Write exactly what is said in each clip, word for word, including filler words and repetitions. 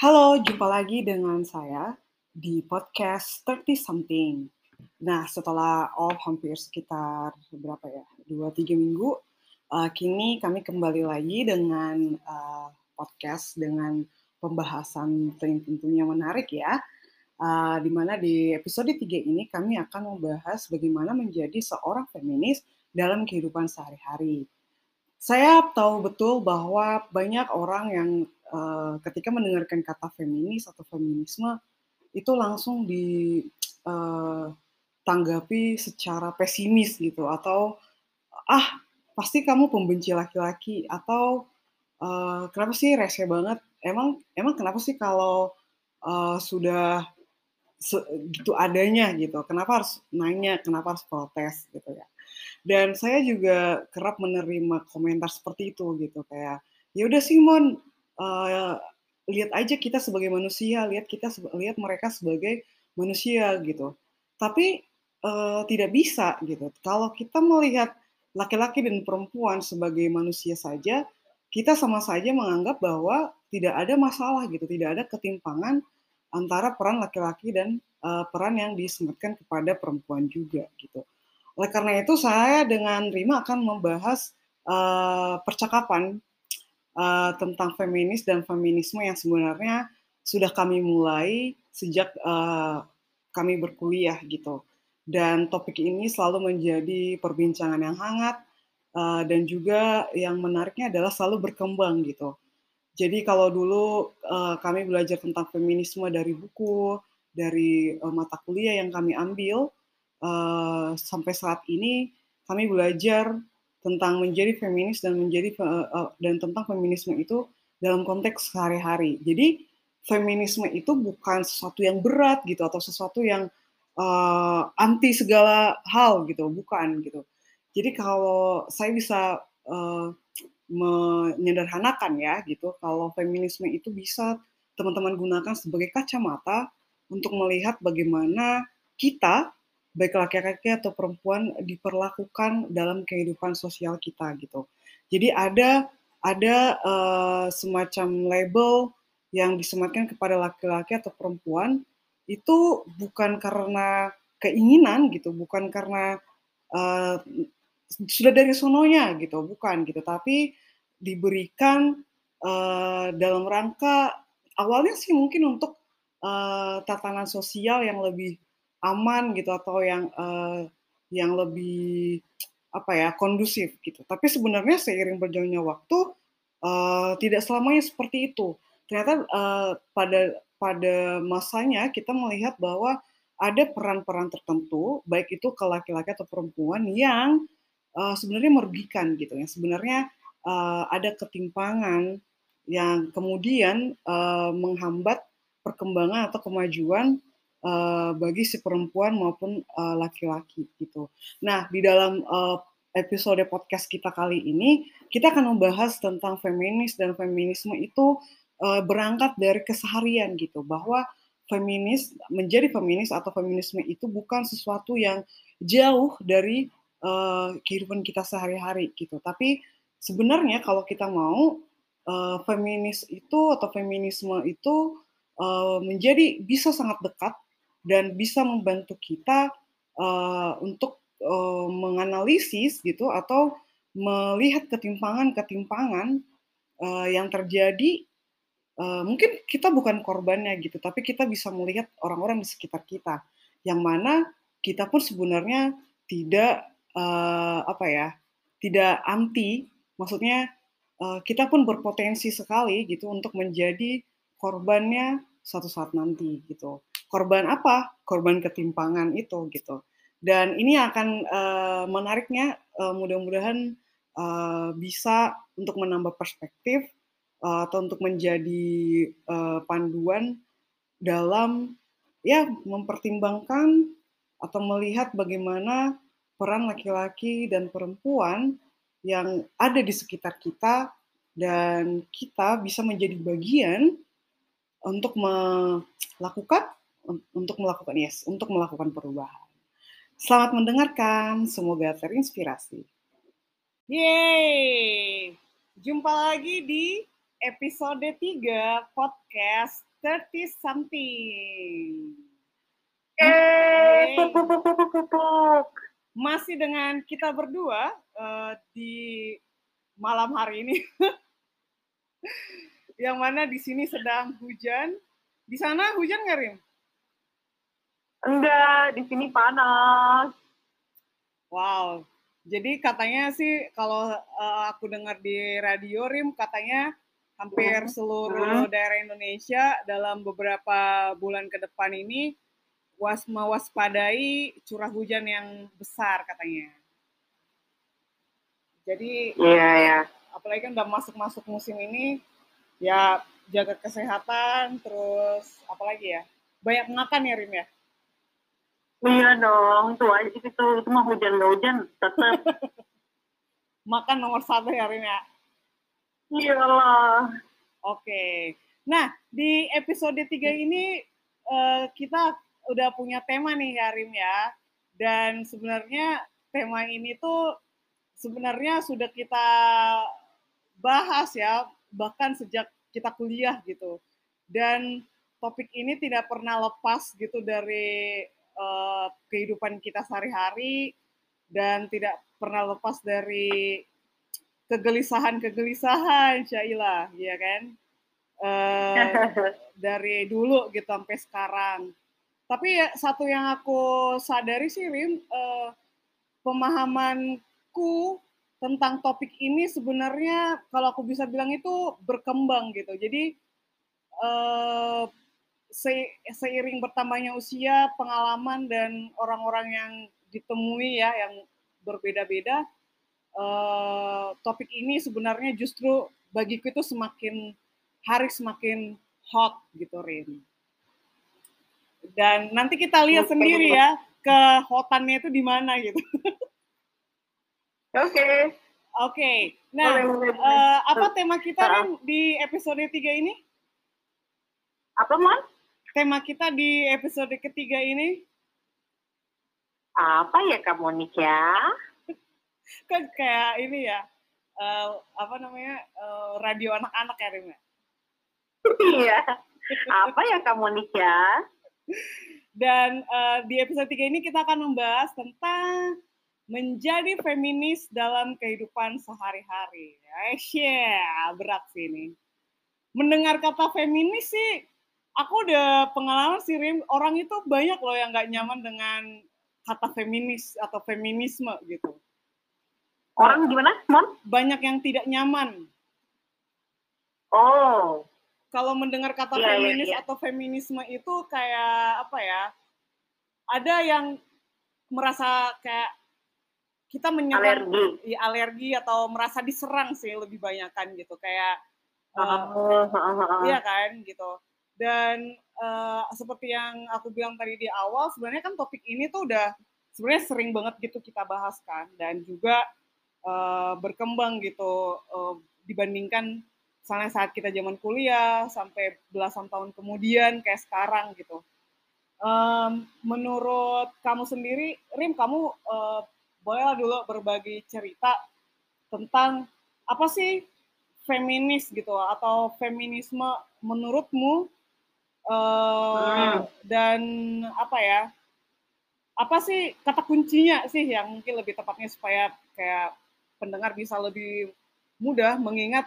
Halo, jumpa lagi dengan saya di podcast thirty something. Nah, setelah off hampir sekitar berapa ya, dua tiga minggu, uh, kini kami kembali lagi dengan uh, podcast dengan pembahasan tentunya menarik ya, uh, di mana di episode tiga ini kami akan membahas bagaimana menjadi seorang feminis dalam kehidupan sehari-hari. Saya tahu betul bahwa banyak orang yang Uh, ketika mendengarkan kata feminis atau feminisme itu langsung ditanggapi uh, secara pesimis gitu, atau ah pasti kamu pembenci laki-laki, atau uh, kenapa sih rese banget, emang emang kenapa sih kalau uh, sudah se- gitu adanya gitu, kenapa harus nanya, kenapa harus protes gitu ya. Dan saya juga kerap menerima komentar seperti itu gitu, kayak ya udah Simon, Uh, lihat aja kita sebagai manusia, lihat kita lihat mereka sebagai manusia gitu. Tapi uh, tidak bisa gitu. Kalau kita melihat laki-laki dan perempuan sebagai manusia saja, kita sama saja menganggap bahwa tidak ada masalah gitu, tidak ada ketimpangan antara peran laki-laki dan uh, peran yang disematkan kepada perempuan juga gitu. Oleh karena itu, saya dengan Rima akan membahas uh, percakapan Uh, tentang feminis dan feminisme yang sebenarnya sudah kami mulai sejak uh, kami berkuliah gitu. Dan topik ini selalu menjadi perbincangan yang hangat uh, dan juga yang menariknya adalah selalu berkembang gitu. Jadi kalau dulu uh, kami belajar tentang feminisme dari buku, dari uh, mata kuliah yang kami ambil, uh, sampai saat ini kami belajar tentang menjadi feminis dan menjadi uh, dan tentang feminisme itu dalam konteks sehari-hari. Jadi feminisme itu bukan sesuatu yang berat gitu, atau sesuatu yang uh, anti segala hal gitu, bukan gitu. Jadi kalau saya bisa uh, menyederhanakan ya gitu, kalau feminisme itu bisa teman-teman gunakan sebagai kacamata untuk melihat bagaimana kita baik laki-laki atau perempuan diperlakukan dalam kehidupan sosial kita gitu. Jadi ada ada uh, semacam label yang disematkan kepada laki-laki atau perempuan itu bukan karena keinginan gitu, bukan karena uh, sudah dari sononya gitu, bukan gitu, tapi diberikan uh, dalam rangka awalnya sih mungkin untuk uh, tatanan sosial yang lebih aman gitu, atau yang uh, yang lebih apa ya, kondusif gitu. Tapi sebenarnya seiring berjalannya waktu uh, tidak selamanya seperti itu. Ternyata uh, pada pada masanya kita melihat bahwa ada peran-peran tertentu, baik itu ke laki-laki atau perempuan, yang uh, sebenarnya merugikan gitu. Yang sebenarnya uh, ada ketimpangan yang kemudian uh, menghambat perkembangan atau kemajuan Uh, bagi si perempuan maupun uh, laki-laki gitu. Nah, di dalam uh, episode podcast kita kali ini, kita akan membahas tentang feminis dan feminisme itu uh, berangkat dari keseharian gitu, bahwa feminis menjadi feminis atau feminisme itu bukan sesuatu yang jauh dari uh, kehidupan kita sehari-hari gitu. Tapi sebenarnya kalau kita mau uh, feminis itu atau feminisme itu uh, menjadi bisa sangat dekat dan bisa membantu kita uh, untuk uh, menganalisis gitu, atau melihat ketimpangan-ketimpangan uh, yang terjadi. Uh, mungkin kita bukan korbannya gitu, tapi kita bisa melihat orang-orang di sekitar kita, yang mana kita pun sebenarnya tidak uh, apa ya, tidak anti, maksudnya uh, kita pun berpotensi sekali gitu untuk menjadi korbannya suatu saat nanti gitu. Korban apa? Korban ketimpangan itu gitu. Dan ini akan uh, menariknya, uh, mudah-mudahan uh, bisa untuk menambah perspektif uh, atau untuk menjadi uh, panduan dalam ya mempertimbangkan atau melihat bagaimana peran laki-laki dan perempuan yang ada di sekitar kita, dan kita bisa menjadi bagian untuk melakukan untuk melakukan yes, untuk melakukan perubahan. Selamat mendengarkan, semoga terinspirasi. Yeay! Jumpa lagi di episode tiga podcast tiga puluh something. Eh, masih dengan kita berdua uh, di malam hari ini. Yang mana di sini sedang hujan. Di sana hujan nggak, Rin? Enggak, di sini panas. Wow. Jadi katanya sih kalau uh, aku dengar di radio, Rim, katanya hampir seluruh daerah Indonesia dalam beberapa bulan ke depan ini was mewaspadai curah hujan yang besar katanya. Jadi yeah, yeah. apalagi kan udah masuk-masuk musim ini, ya jaga kesehatan, terus apalagi ya, banyak makan ya, Rim ya. Iya dong, tuh aja itu, itu mah hujan nggak hujan, tetap. Makan nomor satu hari ini ya? Iyalah. Oke. Okay. Nah, di episode tiga ini uh, kita udah punya tema nih, Harim ya. Dan sebenarnya tema ini tuh sebenarnya sudah kita bahas ya, bahkan sejak kita kuliah gitu. Dan topik ini tidak pernah lepas gitu dari kehidupan kita sehari-hari dan tidak pernah lepas dari kegelisahan-kegelisahan, Syaila, ya kan? Uh, dari dulu gitu sampai sekarang. Tapi ya, satu yang aku sadari sih, Rim, uh, pemahamanku tentang topik ini sebenarnya kalau aku bisa bilang itu berkembang gitu. Jadi uh, seiring bertambahnya usia, pengalaman, dan orang-orang yang ditemui ya, yang berbeda-beda, eh, topik ini sebenarnya justru bagiku itu semakin hari semakin hot gitu, Rin. Dan nanti kita lihat sendiri ya, kehotannya itu di mana gitu. Oke. Okay. Oke. Okay. Nah, eh, apa tema kita, Rin, di episode tiga ini? Apa, Mon? Tema kita di episode ketiga ini apa ya, Kak Monik ya? Kan kayak ini ya, uh, apa namanya, uh, radio anak-anak ya, Rima? Iya. Apa ya, Kak Monik ya? Dan uh, di episode tiga ini kita akan membahas tentang menjadi feminis dalam kehidupan sehari-hari. Aisyah, berat sih ini. Mendengar kata feminis sih, aku udah pengalaman sih, Rim, orang itu banyak loh yang nggak nyaman dengan kata feminis atau feminisme gitu. Orang gimana, Mon? Banyak yang tidak nyaman. Oh. Kalau mendengar kata yeah, feminis yeah, yeah. atau feminisme itu kayak apa ya? Ada yang merasa kayak kita menyerang, alergi. Ya, alergi atau merasa diserang sih lebih banyakan gitu. Kayak, uh, iya kan gitu. Dan uh, seperti yang aku bilang tadi di awal, sebenarnya kan topik ini tuh udah sebenarnya sering banget gitu kita bahas kan, dan juga uh, berkembang gitu uh, dibandingkan misalnya saat kita zaman kuliah sampai belasan tahun kemudian kayak sekarang gitu. Um, menurut kamu sendiri, Rim, kamu uh, bolehlah dulu berbagi cerita tentang apa sih feminis gitu atau feminisme menurutmu? Uh, hmm. Dan apa ya, apa sih kata kuncinya sih yang mungkin lebih tepatnya supaya kayak pendengar bisa lebih mudah mengingat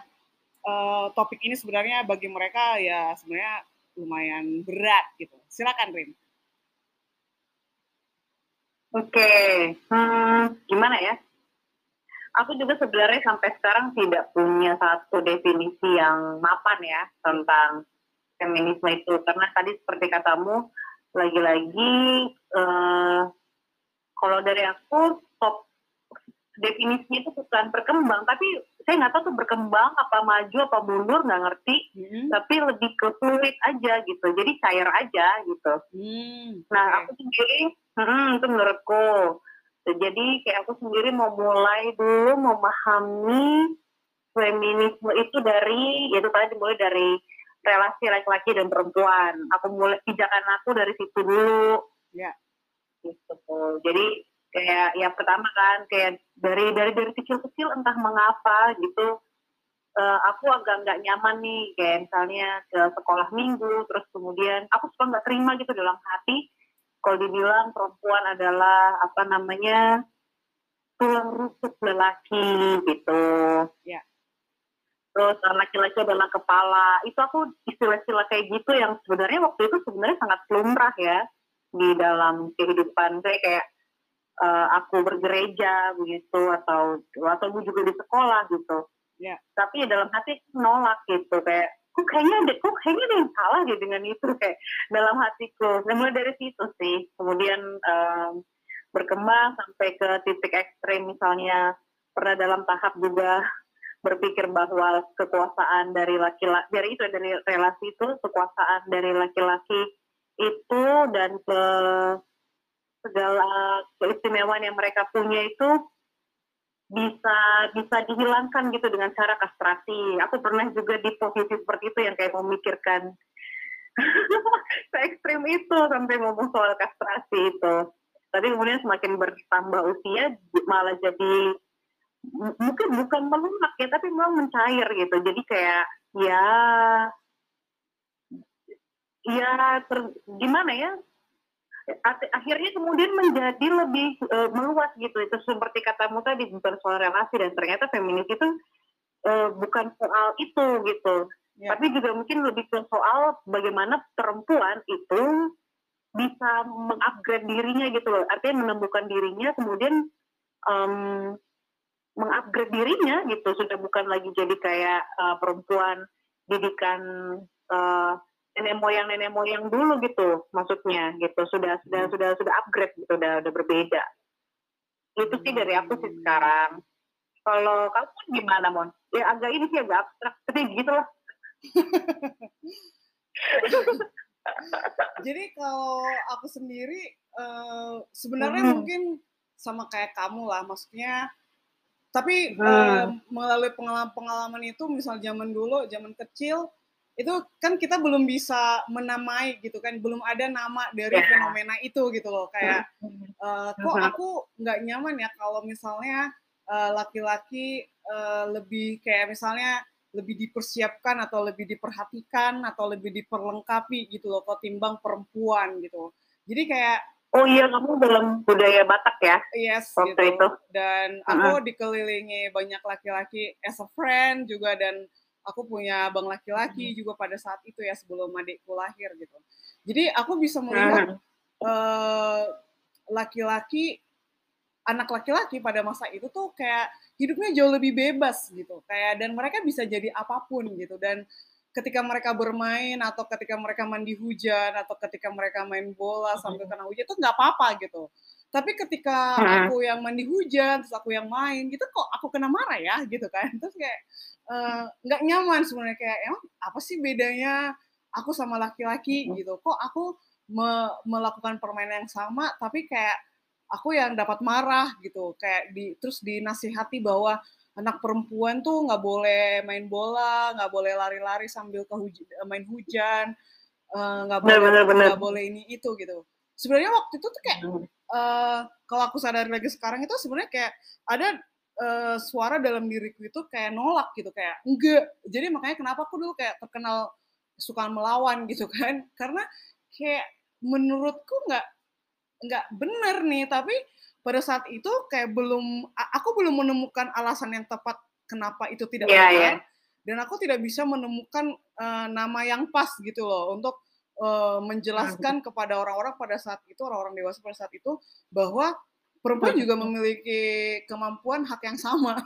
uh, topik ini sebenarnya bagi mereka ya sebenarnya lumayan berat gitu. Silakan, Rin. Oke, okay. hmm, gimana ya? Aku juga sebenarnya sampai sekarang tidak punya satu definisi yang mapan ya tentang feminisme itu, karena tadi seperti katamu, lagi-lagi eh, kalau dari aku top definisinya itu bukan berkembang, tapi saya nggak tahu tuh berkembang apa maju apa mundur, nggak ngerti, hmm. tapi lebih ke fluid aja gitu, jadi cair aja gitu. Hmm. Nah aku sendiri, hmm, itu menurutku, jadi kayak aku sendiri mau mulai dulu memahami feminisme itu dari, yaitu tadi mulai dari relasi laki-laki dan perempuan. Aku mulai pijakan aku dari situ dulu. Ya. Gitu. Jadi kayak yang pertama kan kayak dari dari dari kecil-kecil entah mengapa gitu uh, aku agak nggak nyaman nih, kayak misalnya ke sekolah minggu, terus kemudian aku suka nggak terima gitu dalam hati kalau dibilang perempuan adalah apa namanya tulang rusuk lelaki gitu. Ya. Terus laki-laki adalah kepala. Itu aku istilah-istilah kayak gitu yang sebenarnya waktu itu sebenarnya sangat lumrah ya di dalam kehidupan saya, kayak uh, aku bergereja begitu atau atau aku juga di sekolah gitu. Ya. Tapi dalam hati nolak gitu, kayak kok kayaknya ada kok kayaknya ada yang salah gitu dengan itu, kayak dalam hatiku. Nah, mulai dari situ sih kemudian um, berkembang sampai ke titik ekstrem, misalnya pernah dalam tahap juga berpikir bahwa kekuasaan dari laki-laki dari itu dari relasi itu kekuasaan dari laki-laki itu dan ke segala keistimewaan yang mereka punya itu bisa bisa dihilangkan gitu dengan cara kastrasi. Aku pernah juga di posisi seperti itu yang kayak memikirkan se-ekstrim itu sampai ngomong soal kastrasi itu. Tapi kemudian semakin bertambah usia malah jadi mungkin bukan melunak ya, tapi memang mencair gitu. Jadi kayak ya, ya ter, gimana ya? Akhirnya kemudian menjadi lebih uh, meluas gitu. Itu seperti katamu tadi, bukan soal relasi, dan ternyata feminis itu uh, bukan soal itu gitu. Ya. Tapi juga mungkin lebih ke soal bagaimana perempuan itu bisa mengupgrade dirinya gitu loh. Artinya menemukan dirinya, kemudian um, mengupgrade dirinya gitu. Sudah bukan lagi jadi kayak uh, perempuan didikan uh, nenek moyang nenek moyang dulu gitu, maksudnya gitu. Sudah sudah sudah sudah upgrade gitu, sudah sudah berbeda. Itu sih dari aku sih sekarang. Kalau kamu gimana, Mon? Ya agak ini sih agak abstrak, tapi gitu lah. Jadi kalau aku sendiri uh, sebenarnya hmm. mungkin sama kayak kamu lah, maksudnya. Tapi hmm. uh, melalui pengalaman-pengalaman itu, misal zaman dulu, zaman kecil, itu kan kita belum bisa menamai gitu kan, belum ada nama dari yeah. fenomena itu gitu loh, kayak uh, kok aku nggak nyaman ya kalau misalnya uh, laki-laki uh, lebih kayak misalnya lebih dipersiapkan atau lebih diperhatikan atau lebih diperlengkapi gitu loh, kok timbang perempuan gitu. Jadi kayak oh iya, kamu dalam budaya Batak ya? Yes, waktu gitu. Itu. Dan aku uh-huh. dikelilingi banyak laki-laki as a friend juga, dan aku punya abang laki-laki hmm. juga pada saat itu ya, sebelum adikku lahir gitu. Jadi aku bisa melihat hmm. uh, laki-laki, anak laki-laki pada masa itu tuh kayak hidupnya jauh lebih bebas gitu. Kayak dan mereka bisa jadi apapun gitu. Dan ketika mereka bermain atau ketika mereka mandi hujan atau ketika mereka main bola sambil kena hujan itu nggak apa-apa gitu. Tapi ketika aku yang mandi hujan, terus aku yang main, gitu kok aku kena marah ya gitu kan. Terus kayak nggak uh, nyaman sebenarnya, kayak emang apa sih bedanya aku sama laki-laki gitu. Kok aku me- melakukan permainan yang sama, tapi kayak aku yang dapat marah gitu. Kayak di, terus dinasihati bahwa anak perempuan tuh nggak boleh main bola, nggak boleh lari-lari sambil ke huj- main hujan, nggak uh, boleh bener, bener. Gak boleh ini itu gitu. Sebenarnya waktu itu tuh kayak Uh, kalau aku sadar lagi sekarang itu sebenarnya kayak ada uh, suara dalam diriku itu kayak nolak gitu, kayak enggak. Jadi makanya kenapa aku dulu kayak terkenal suka melawan gitu kan, karena kayak menurutku nggak nggak benar nih, tapi pada saat itu kayak belum aku belum menemukan alasan yang tepat kenapa itu tidak benar, yeah, yeah. dan aku tidak bisa menemukan uh, nama yang pas gitu loh untuk Uh, menjelaskan kepada orang-orang pada saat itu, orang-orang dewasa pada saat itu, bahwa perempuan juga memiliki kemampuan hak yang sama.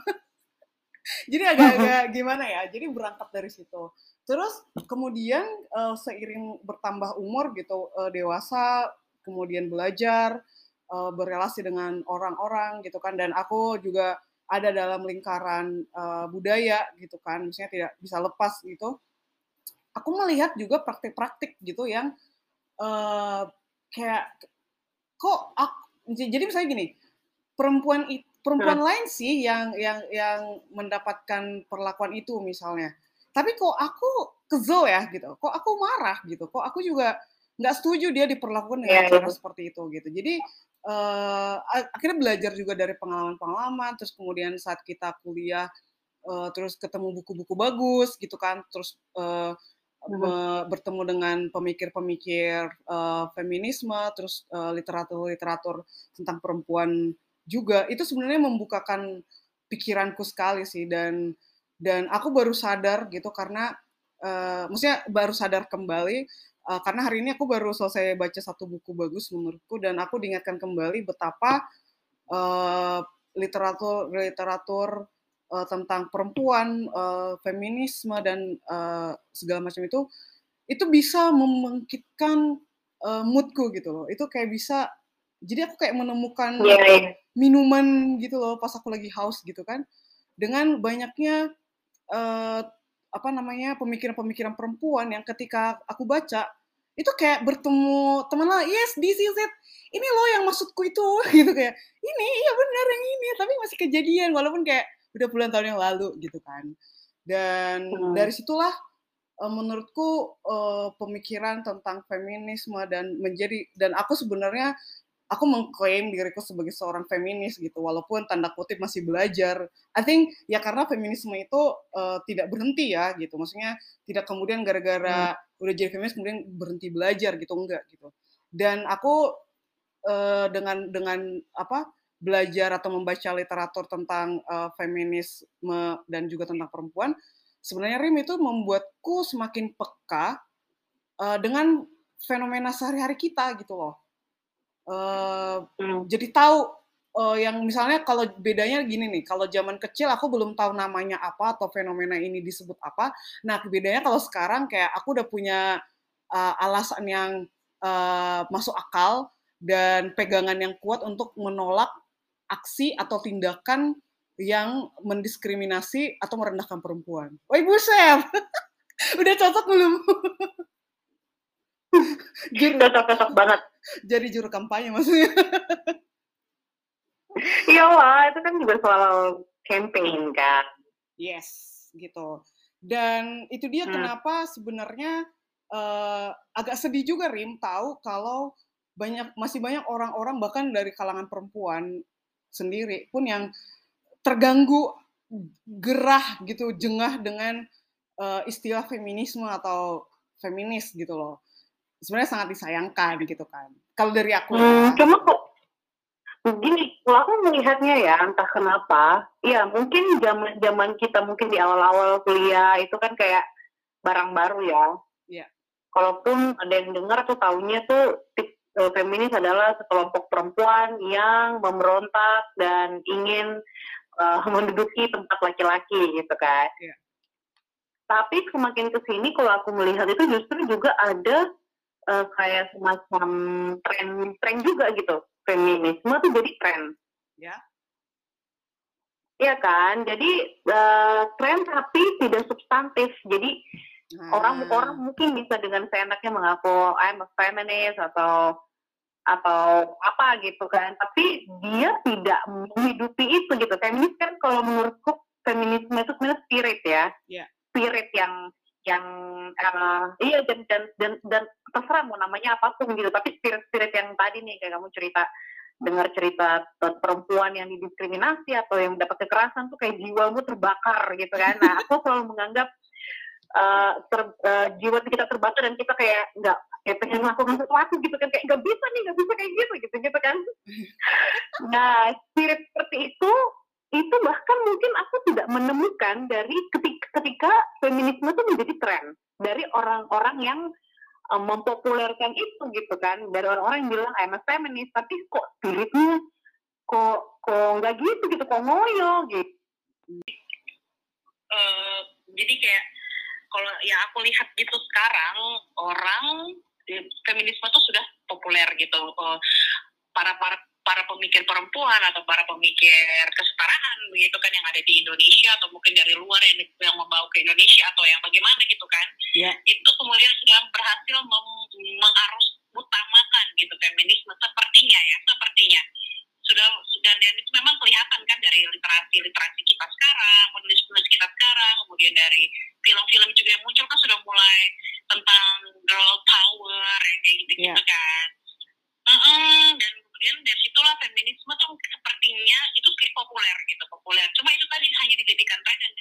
Jadi agak-agak gimana ya, jadi berangkat dari situ. Terus kemudian uh, seiring bertambah umur gitu, uh, dewasa, kemudian belajar, uh, berelasi dengan orang-orang gitu kan, dan aku juga ada dalam lingkaran uh, budaya gitu kan, maksudnya tidak bisa lepas gitu. Aku melihat juga praktik-praktik gitu yang uh, kayak kok aku, jadi misalnya gini, perempuan perempuan hmm. lain sih yang yang yang mendapatkan perlakuan itu misalnya, tapi kok aku kesel ya gitu, kok aku marah gitu, kok aku juga nggak setuju dia diperlakukan dengan yeah, cara yeah. seperti itu gitu. Jadi uh, akhirnya belajar juga dari pengalaman-pengalaman, terus kemudian saat kita kuliah uh, terus ketemu buku-buku bagus gitu kan, terus uh, hmm. bertemu dengan pemikir-pemikir uh, feminisme, terus uh, literatur-literatur tentang perempuan juga, itu sebenarnya membukakan pikiranku sekali sih, dan dan aku baru sadar gitu karena uh, maksudnya baru sadar kembali uh, karena hari ini aku baru selesai baca satu buku bagus menurutku, dan aku diingatkan kembali betapa uh, literatur literatur uh, tentang perempuan, uh, feminisme dan uh, segala macam itu itu bisa membangkitkan uh, moodku gitu loh. Itu kayak bisa, jadi aku kayak menemukan yeah. minuman gitu loh pas aku lagi haus gitu kan, dengan banyaknya uh, apa namanya pemikiran-pemikiran perempuan yang ketika aku baca itu kayak bertemu teman lah, yes this is it, ini loh yang maksudku itu gitu, kayak ini iya benar yang ini, tapi masih kejadian walaupun kayak udah puluhan tahun yang lalu gitu kan. Dan hmm. dari situlah menurutku pemikiran tentang feminisme dan menjadi, dan aku sebenarnya aku mengklaim diriku sebagai seorang feminis gitu, walaupun tanda kutip masih belajar. I think ya karena feminisme itu uh, tidak berhenti ya gitu, maksudnya tidak kemudian gara-gara hmm. udah jadi feminis kemudian berhenti belajar gitu, enggak gitu. Dan aku uh, dengan dengan apa belajar atau membaca literatur tentang uh, feminisme dan juga tentang perempuan, sebenarnya Rim itu membuatku semakin peka uh, dengan fenomena sehari-hari kita gitu loh. Uh, hmm. Jadi tahu uh, yang misalnya kalau bedanya gini nih, kalau zaman kecil aku belum tahu namanya apa atau fenomena ini disebut apa. Nah bedanya kalau sekarang kayak aku udah punya uh, alasan yang uh, masuk akal dan pegangan yang kuat untuk menolak aksi atau tindakan yang mendiskriminasi atau merendahkan perempuan. Woi buset, udah cocok belum? Cocok-cocok banget. Jadi juru kampanye maksudnya. Iya lah, itu kan juga soal campaign kan. Yes, gitu. Dan itu dia hmm. kenapa sebenarnya uh, agak sedih juga Rim tahu kalau banyak masih banyak orang-orang bahkan dari kalangan perempuan sendiri pun yang terganggu, gerah gitu, jengah dengan uh, istilah feminisme atau feminis gitu loh. Sebenarnya sangat disayangkan gitu kan. Kalau dari aku hmm, cuma kok gini, kalau aku melihatnya ya entah kenapa, ya mungkin zaman-zaman kita mungkin di awal-awal kuliah itu kan kayak barang baru ya. Iya. Kalaupun ada yang dengar tuh taunya tuh feminis adalah sekelompok perempuan yang memberontak dan ingin uh, menduduki tempat laki-laki gitu kan. Iya. Tapi semakin kesini kalau aku melihat itu justru juga ada Uh, kayak semacam tren, tren juga gitu, feminisme tuh jadi tren. Ya. Iya kan, jadi uh, tren tapi tidak substantif. Jadi hmm. orang-orang mungkin bisa dengan seenaknya mengaku I'm a feminist atau atau apa gitu kan, tapi dia tidak menghidupi itu gitu. Feminis kan kalau menurutku feminisme itu sebenarnya spirit ya, yeah. spirit yang yang uh, iya dan dan dan, dan terserah mau namanya apapun gitu, tapi spirit-spirit yang tadi nih kayak kamu cerita, dengar cerita perempuan yang didiskriminasi atau yang mendapat kekerasan tuh kayak jiwamu terbakar gitu kan. Nah aku selalu menganggap uh, ter, uh, jiwa kita terbakar dan kita kayak nggak kayak pengen melakukan sesuatu gitu kan, kayak nggak bisa nih, nggak bisa kayak gitu gitu gitu kan. Nah spirit seperti itu itu bahkan mungkin aku tidak menemukan dari ketika, ketika feminisme itu menjadi tren dari orang-orang yang um, mempopulerkan itu gitu kan, dari orang-orang yang bilang I'm a feminist, tapi kok spiritnya kok kok nggak gitu gitu, kok ngoyo gitu. Uh, jadi kayak kalau ya aku lihat gitu sekarang orang ya, feminisme itu sudah populer gitu, uh, para para para pemikir perempuan atau para pemikir kesetaraan begitu kan yang ada di Indonesia atau mungkin dari luar yang, yang membawa ke Indonesia atau yang bagaimana gitu kan, yeah. itu kemudian sudah berhasil mem- mengarus utamakan gitu feminisme sepertinya ya, sepertinya sudah sudah dan itu memang kelihatan kan dari literasi literasi kita sekarang, penulis-penulis kita sekarang, kemudian dari film-film juga yang muncul kan sudah mulai tentang girl power yang kayak gitu gitu yeah. kan, uh-uh, dan kemudian dari situlah feminisme tuh sepertinya itu kayak populer gitu, populer. Cuma itu tadi hanya dijadikan tren dan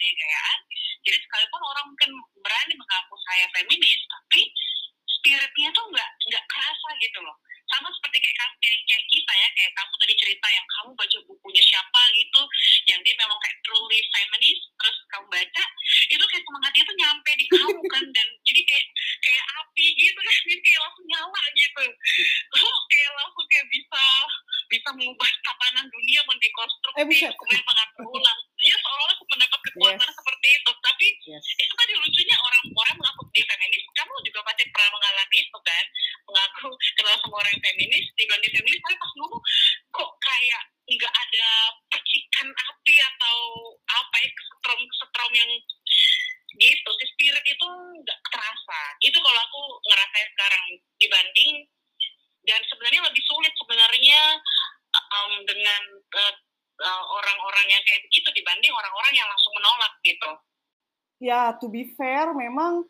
gitu loh. Sama seperti kayak, kayak, kayak kita ya, kayak kamu tadi cerita yang kamu baca bukunya siapa gitu, yang dia memang kayak truly feminist, terus kamu baca, itu kayak semangatnya tuh nyampe di kamu kan, dan jadi kayak kayak api gitu kan, jadi kayak langsung nyala gitu. Lo kayak langsung kayak bisa bisa mengubah tatanan dunia, mendekonstruksi, eh, kemudian mengatur ulang. Ya seolah-olah aku mendapat kekuatan yes. seperti itu, tapi yes. itu tadi lucunya orang-orang mengaku dia feminis, kamu juga pasti pernah mengalami itu kan, mengaku kenal sama orang yang feminis, tinggal di feminis, tapi pas dulu kok kayak nggak ada percikan api atau apa ya, kesetrum-kesetrum yang gitu, si spirit itu nggak terasa. Itu kalau aku ngerasain sekarang dibanding, dan sebenarnya lebih sulit sebenarnya um, dengan uh, Uh, orang-orang yang kayak begitu dibanding orang-orang yang langsung menolak gitu. Ya, to be fair, memang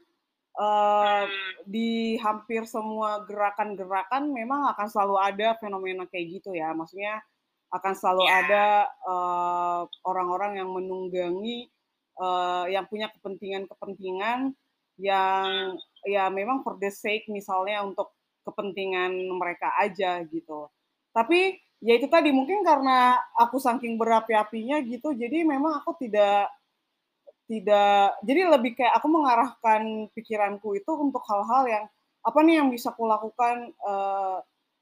uh, hmm. di hampir semua gerakan-gerakan memang akan selalu ada fenomena kayak gitu ya. Maksudnya akan selalu yeah. ada uh, orang-orang yang menunggangi, uh, yang punya kepentingan-kepentingan yang hmm. ya memang for the sake misalnya untuk kepentingan mereka aja gitu. Tapi ya itu tadi mungkin karena aku saking berapi-apinya gitu, jadi memang aku tidak tidak jadi lebih kayak aku mengarahkan pikiranku itu untuk hal-hal yang apa nih yang bisa aku lakukan eh,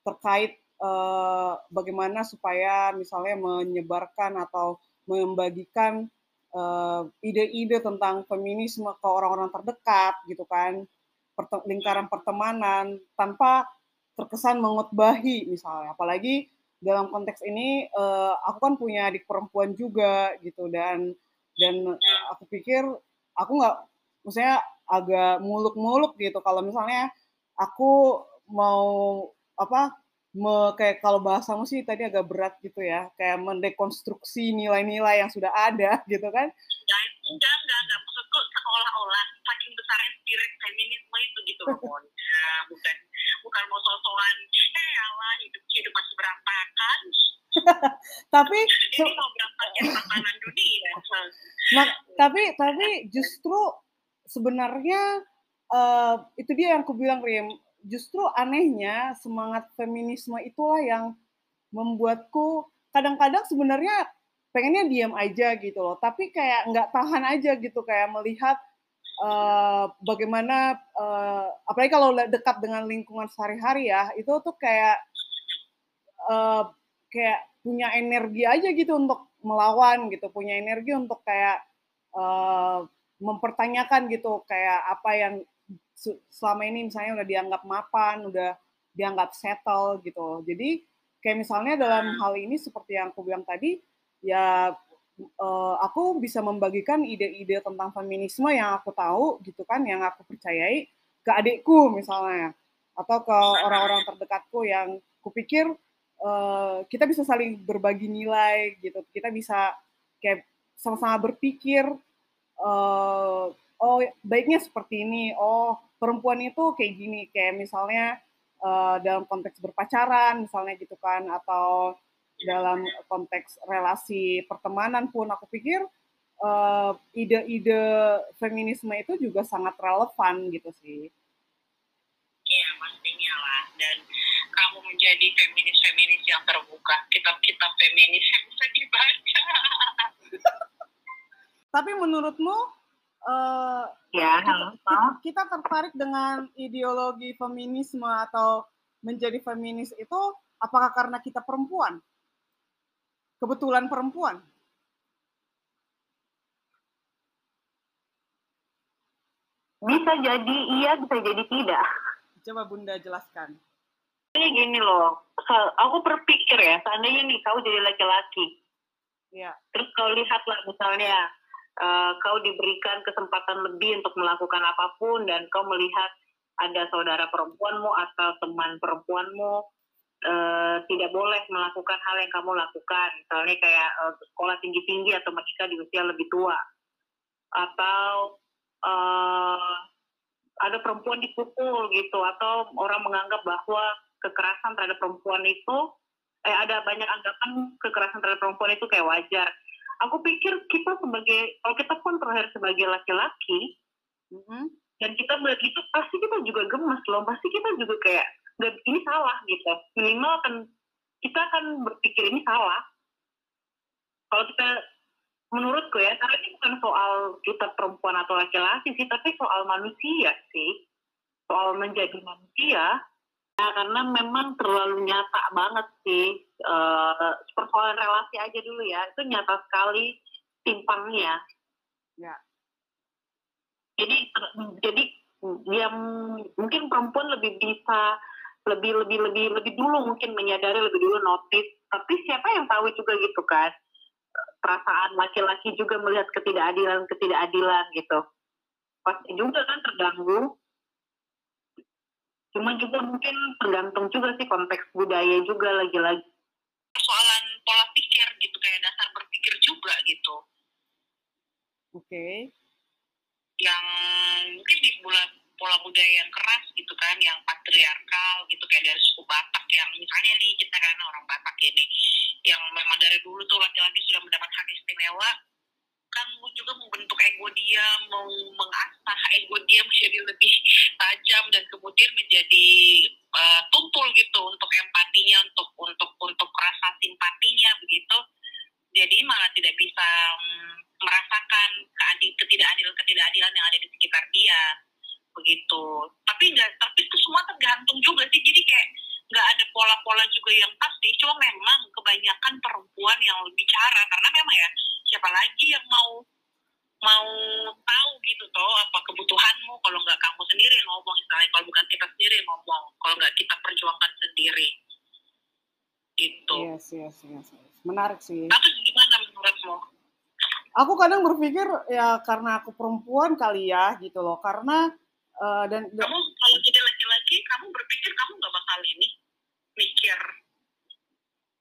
terkait eh, bagaimana supaya misalnya menyebarkan atau membagikan eh, ide-ide tentang feminisme ke orang-orang terdekat gitu kan, lingkaran pertemanan tanpa terkesan mengutbahi misalnya, apalagi dalam konteks ini uh, aku kan punya adik perempuan juga gitu, dan dan aku pikir aku nggak, maksudnya agak muluk-muluk gitu kalau misalnya aku mau apa me, kayak kalau bahasamu sih tadi agak berat gitu ya, kayak mendekonstruksi nilai-nilai yang sudah ada gitu kan. Enggak, enggak, enggak, maksudku seolah-olah saking besarnya spirit feminisme itu gitu loh, bukan bukan mau sosokan eh Allah hidup hidup masih berantakan tapi ini mau berantakan tatanan dunia. Nah, tapi tapi justru sebenarnya uh, itu dia yang aku bilang, Rim, justru anehnya semangat feminisme itulah yang membuatku kadang-kadang sebenarnya pengennya diam aja gitu loh, tapi kayak nggak tahan aja gitu, kayak melihat Uh, bagaimana uh, apalagi kalau dekat dengan lingkungan sehari-hari ya, itu tuh kayak uh, kayak punya energi aja gitu untuk melawan gitu, punya energi untuk kayak uh, mempertanyakan gitu, kayak apa yang selama ini misalnya udah dianggap mapan, udah dianggap settle gitu. Jadi kayak misalnya dalam hal ini seperti yang aku bilang tadi ya, Uh, aku bisa membagikan ide-ide tentang feminisme yang aku tahu gitu kan, yang aku percayai ke adikku misalnya, atau ke orang-orang terdekatku yang kupikir uh, kita bisa saling berbagi nilai gitu, kita bisa kayak sama-sama berpikir uh, oh baiknya seperti ini, oh perempuan itu kayak gini, kayak misalnya uh, dalam konteks berpacaran misalnya gitu kan, atau dalam konteks relasi pertemanan pun aku pikir uh, ide-ide feminisme itu juga sangat relevan gitu sih. Iya pastinya lah, dan kamu menjadi feminis-feminis yang terbuka, kitab-kitab feminis yang bisa dibaca. Tapi menurutmu uh, ya, kita, kita, kita tertarik dengan ideologi feminisme atau menjadi feminis itu apakah karena kita perempuan? Kebetulan perempuan. Bisa jadi iya, bisa jadi tidak. Coba Bunda jelaskan. Ini gini loh, aku berpikir ya, seandainya nih kau jadi laki-laki. Iya. Terus kau lihatlah misalnya, uh, kau diberikan kesempatan lebih untuk melakukan apapun, dan kau melihat ada saudara perempuanmu atau teman perempuanmu, Uh, tidak boleh melakukan hal yang kamu lakukan, misalnya kayak uh, sekolah tinggi-tinggi atau menikah di usia lebih tua, atau uh, ada perempuan dipukul gitu, atau orang menganggap bahwa kekerasan terhadap perempuan itu eh, ada banyak anggapan kekerasan terhadap perempuan itu kayak wajar. Aku pikir kita sebagai, kalau kita pun terlahir sebagai laki-laki, mm-hmm. dan kita melihat itu, pasti kita juga gemes loh, pasti kita juga kayak ini salah gitu. Minimal kan kita akan berpikir ini salah. Kalau kita, menurutku ya, karena ini bukan soal kita perempuan atau laki-laki sih, tapi soal manusia sih. Soal menjadi manusia, ya, karena memang terlalu nyata banget sih. E, persoalan relasi aja dulu ya, itu nyata sekali timpangnya. Ya. Jadi, jadi yang mungkin perempuan lebih bisa lebih lebih lebih lebih dulu mungkin menyadari, lebih dulu notice, tapi siapa yang tahu juga gitu kan, perasaan laki-laki juga melihat ketidakadilan ketidakadilan gitu pasti juga kan terganggu. Cuma juga mungkin tergantung juga sih konteks budaya juga, lagi-lagi persoalan pola pikir gitu, kayak dasar berpikir juga gitu. Oke. Okay. Yang mungkin di pola budaya yang keras gitu kan, yang patriarkal gitu, kayak dari suku Batak yang misalnya nih, kita kan orang Batak ini yang memang dari dulu tuh laki-laki sudah mendapat hak istimewa kan, juga membentuk ego dia, mau mengasah ego dia menjadi lebih tajam dan kemudian menjadi uh, tumpul gitu untuk empatinya, untuk untuk untuk rasa simpatinya begitu. Jadi malah tidak bisa um, merasakan ketidakadilan-ketidakadilan yang ada di sekitar dia begitu. Tapi nggak, tapi itu semua tergantung juga sih. Jadi kayak nggak ada pola-pola juga yang pasti. Cuma memang kebanyakan perempuan yang bicara karena memang ya siapa lagi yang mau mau tahu gitu toh apa kebutuhanmu kalau nggak kamu sendiri ngomong, istilahnya kalau bukan kita sendiri ngomong, kalau nggak kita perjuangkan sendiri gitu. Yes, yes, yes, yes. Menarik sih. Tapi gimana menurutmu? Aku kadang berpikir ya karena aku perempuan kali ya gitu loh, karena uh, dan kamu kalau jadi laki-laki kamu berpikir kamu nggak bakal ini mikir.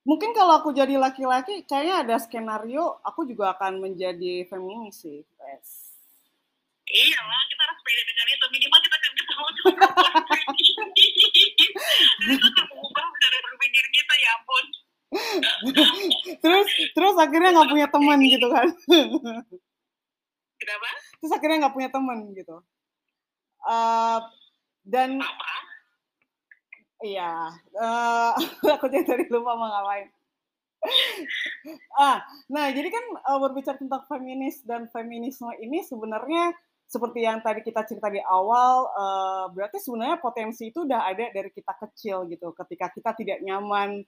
Mungkin kalau aku jadi laki-laki kayaknya ada skenario aku juga akan menjadi feminis sih. Yes. Iya lah, kita harus beda dengan itu, minimal kita akan ketemu dengan perempuan. Dan itu terubah dari berpikir kita, ya ampun. terus terus akhirnya nggak punya teman gitu kan. Kenapa? Terus akhirnya nggak punya teman gitu. Uh, dan apa? Iya, uh, aku jadi tadi lupa mau ngapain. ah, nah jadi kan uh, berbicara tentang feminis dan feminisme ini sebenarnya seperti yang tadi kita cerita di awal, uh, berarti sebenarnya potensi itu udah ada dari kita kecil gitu. Ketika kita tidak nyaman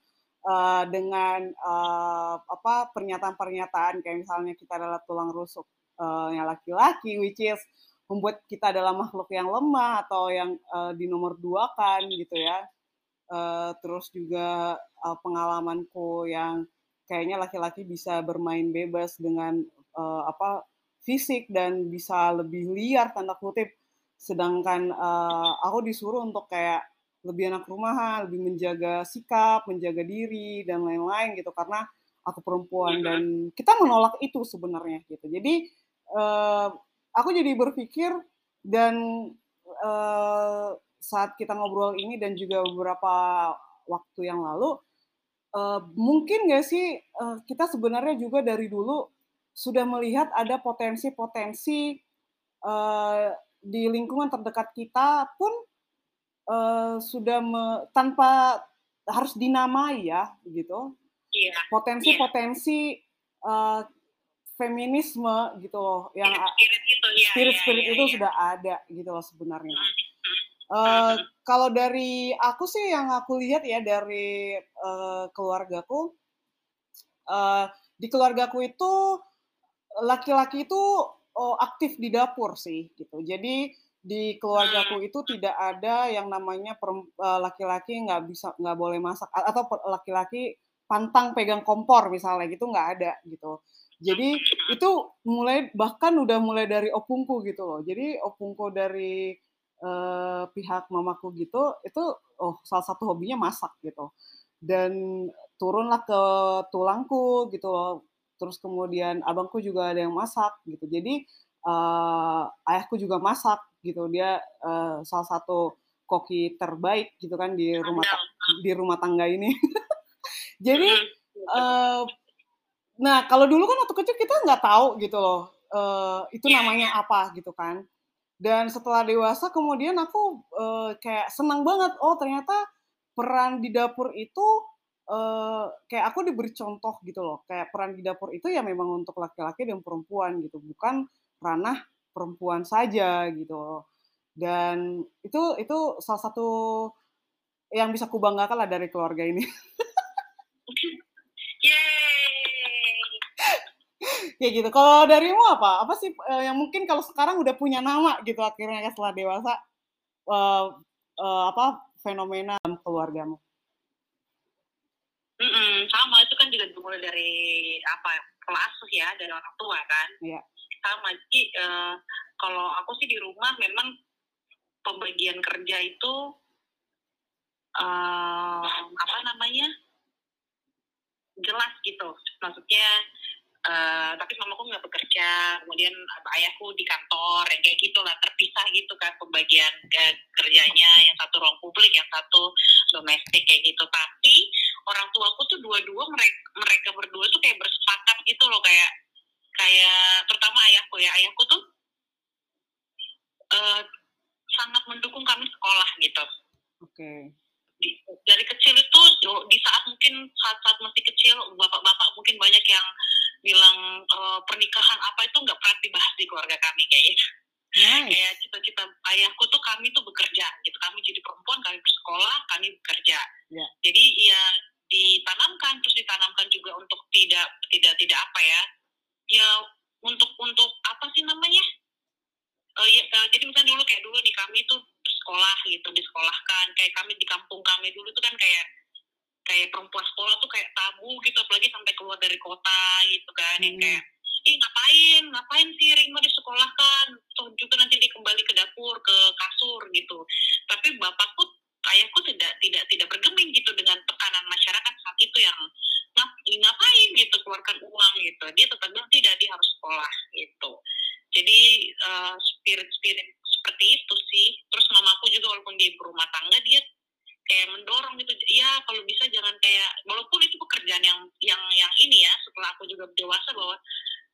Uh, dengan uh, apa pernyataan-pernyataan kayak misalnya kita adalah tulang rusuk uh, yang laki-laki, which is membuat kita adalah makhluk yang lemah atau yang uh, di nomor dua kan gitu ya. Uh, terus juga uh, pengalamanku yang kayaknya laki-laki bisa bermain bebas dengan uh, apa fisik dan bisa lebih liar tanda kutip, sedangkan uh, aku disuruh untuk kayak lebih anak rumahan, lebih menjaga sikap, menjaga diri, dan lain-lain gitu, karena aku perempuan, dan kita menolak itu sebenarnya gitu. Jadi eh, aku jadi berpikir, dan eh, saat kita ngobrol ini dan juga beberapa waktu yang lalu, eh, mungkin nggak sih eh, kita sebenarnya juga dari dulu sudah melihat ada potensi-potensi eh, di lingkungan terdekat kita pun Uh, sudah me, tanpa harus dinamai ya gitu, yeah, potensi-potensi yeah. uh, feminisme gitu loh, yang spirit-spirit itu, ya, spirit, ya, spirit ya, itu ya. Sudah ada gitu loh sebenarnya. Uh, kalau dari aku sih yang aku lihat ya dari uh, keluargaku, uh, di keluargaku itu laki-laki itu oh, aktif di dapur sih gitu, jadi di keluargaku itu tidak ada yang namanya laki-laki nggak bisa nggak boleh masak atau laki-laki pantang pegang kompor misalnya gitu, nggak ada gitu. Jadi itu mulai, bahkan udah mulai dari opungku gitu loh. Jadi opungku dari eh, pihak mamaku gitu itu oh salah satu hobinya masak gitu, dan turunlah ke tulangku gitu loh. Terus kemudian abangku juga ada yang masak gitu. Jadi Uh, ayahku juga masak gitu, dia uh, salah satu koki terbaik gitu kan di rumah ta- di rumah tangga ini. Jadi uh, nah kalau dulu kan waktu kecil kita nggak tahu gitu loh uh, itu namanya apa gitu kan, dan setelah dewasa kemudian aku uh, kayak senang banget, oh ternyata peran di dapur itu uh, kayak aku diberi contoh gitu loh, kayak peran di dapur itu ya memang untuk laki-laki dan perempuan gitu, bukan ranah perempuan saja gitu loh. Dan itu itu salah satu yang bisa kubanggakan lah dari keluarga ini. Kayak gitu. Kalau darimu apa? Apa sih yang mungkin kalau sekarang udah punya nama gitu akhirnya setelah dewasa, uh, uh, apa fenomena dalam keluargamu? Mm-mm, sama itu kan juga dimulai dari apa kelas ya, dari orang tua kan. Iya. Sama sih. Uh, kalau aku sih di rumah memang pembagian kerja itu uh, apa namanya jelas gitu. Maksudnya. Uh, tapi mamaku nggak bekerja, kemudian ayahku di kantor, yang kayak gitulah terpisah gitu kan pembagian uh, kerjanya, yang satu ruang publik, yang satu domestik kayak gitu. Tapi orang tuaku tuh dua-dua mereka, mereka berdua tuh kayak bersepakat gitu loh, kayak kayak terutama ayahku ya, ayahku tuh uh, sangat mendukung kami sekolah gitu. Oke. Okay. Dari kecil itu di saat mungkin saat-saat masih kecil bapak-bapak mungkin banyak yang bilang e, pernikahan apa itu nggak pernah dibahas di keluarga kami kayaknya. Nice. Kayak cita-cita ayahku tuh kami tuh bekerja gitu, kami jadi perempuan, kami bersekolah, kami bekerja. Yeah. Jadi ya ditanamkan terus ditanamkan juga untuk tidak tidak tidak apa ya ya untuk untuk apa sih namanya uh, ya, uh, jadi misalnya dulu kayak dulu nih kami tuh sekolah gitu, disekolahkan. Kayak kami di kampung kami dulu tuh kan kayak kayak perempuan sekolah tuh kayak tabu gitu, apalagi sampai keluar dari kota gitu kan. Hmm. Yang kayak ih ngapain ngapain sih Rima disekolahkan, toh juga nanti dikembali ke dapur, ke kasur gitu. Tapi bapakku, ayahku tidak tidak tidak bergeming gitu dengan tekanan masyarakat saat itu yang ngapain gitu keluarkan uang gitu. Dia tetap bilang tidak, dia harus sekolah gitu. Jadi uh, spirit-spirit seperti itu sih. Terus mamaku juga walaupun dia berumah tangga, dia kayak mendorong gitu. Ya kalau bisa jangan kayak, walaupun itu pekerjaan yang yang yang ini ya, setelah aku juga dewasa bahwa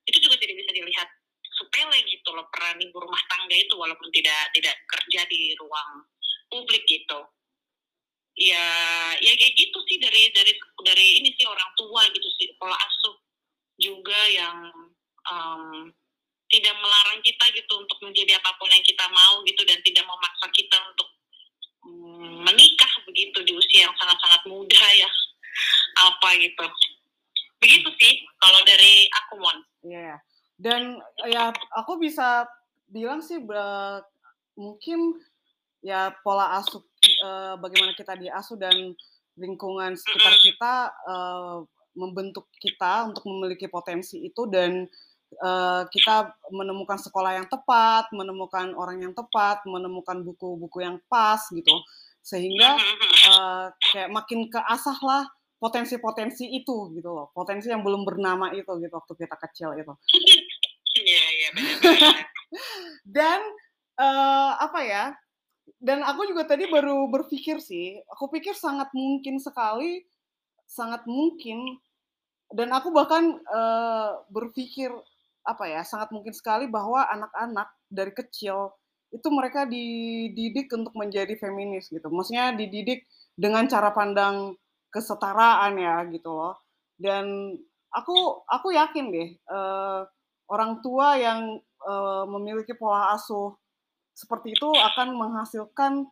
itu juga tidak bisa dilihat sepele gitu loh peran ibu rumah tangga itu, walaupun tidak tidak kerja di ruang publik gitu. Ya ya kayak gitu sih dari dari dari ini sih orang tua gitu sih, pola asuh juga yang um, tidak melarang kita gitu untuk menjadi apapun yang kita mau gitu, dan tidak memaksa kita untuk mm, menikah begitu di usia yang sangat-sangat muda ya apa gitu. Begitu sih kalau dari aku, Mon. Iya. Yeah. Dan ya aku bisa bilang sih uh, mungkin ya pola asuh uh, bagaimana kita diasuh dan lingkungan sekitar mm-hmm. kita uh, membentuk kita untuk memiliki potensi itu, dan Uh, kita menemukan sekolah yang tepat, menemukan orang yang tepat, menemukan buku-buku yang pas gitu, sehingga uh, kayak makin keasahlah potensi-potensi itu gitu loh, potensi yang belum bernama itu gitu waktu kita kecil itu. Iya iya. Dan uh, apa ya? Dan aku juga tadi baru berpikir sih, aku pikir sangat mungkin sekali, sangat mungkin, dan aku bahkan uh, berpikir apa ya, sangat mungkin sekali bahwa anak-anak dari kecil itu mereka dididik untuk menjadi feminis gitu. Maksudnya dididik dengan cara pandang kesetaraan ya gitu loh. Dan aku aku yakin deh eh, orang tua yang eh, memiliki pola asuh seperti itu akan menghasilkan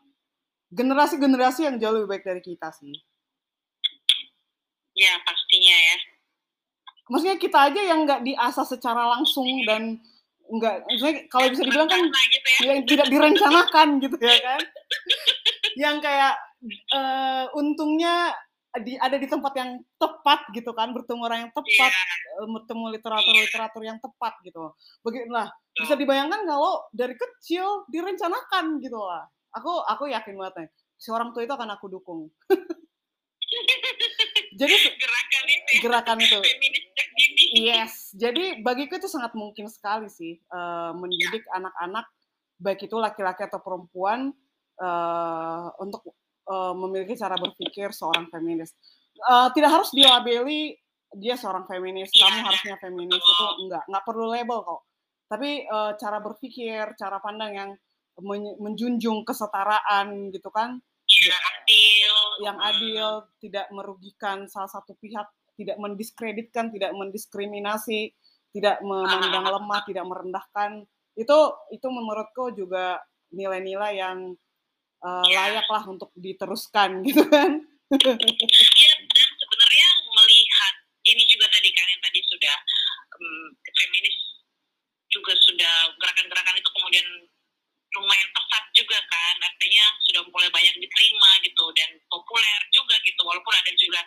generasi-generasi yang jauh lebih baik dari kita sih. Ya pastinya ya. Maksudnya kita aja yang nggak diasah secara langsung dan nggak, maksudnya kalau bisa dibilang kan gitu ya. Tidak direncanakan gitu ya kan, yang kayak uh, untungnya di, ada di tempat yang tepat gitu kan, bertemu orang yang tepat, yeah. bertemu literatur-literatur yang tepat gitu. Begitulah bisa dibayangkan kalau dari kecil direncanakan gitu lah. Aku aku yakin banget nih, si orang tua itu akan aku dukung. Jadi gerakan itu, gerakan itu. Yes, jadi bagiku itu sangat mungkin sekali sih uh, mendidik ya. Anak-anak, baik itu laki-laki atau perempuan, uh, untuk uh, memiliki cara berpikir seorang feminis. Uh, tidak harus dilabeli dia seorang feminis, ya, kamu ya. Harusnya feminis, oh. Itu enggak, enggak perlu label kok. Tapi uh, cara berpikir, cara pandang yang menjunjung kesetaraan gitu kan, ya, adil. Yang adil, hmm. tidak merugikan salah satu pihak, tidak mendiskreditkan, tidak mendiskriminasi, tidak memandang ah. lemah, tidak merendahkan. Itu itu menurutku juga nilai-nilai yang uh, ya. layaklah untuk diteruskan gitu kan. Ya, dan sebenarnya melihat ini juga tadi kalian tadi sudah um, feminis juga sudah gerakan-gerakan itu kemudian lumayan pesat juga kan, artinya sudah mulai banyak diterima gitu dan populer juga gitu, walaupun ada juga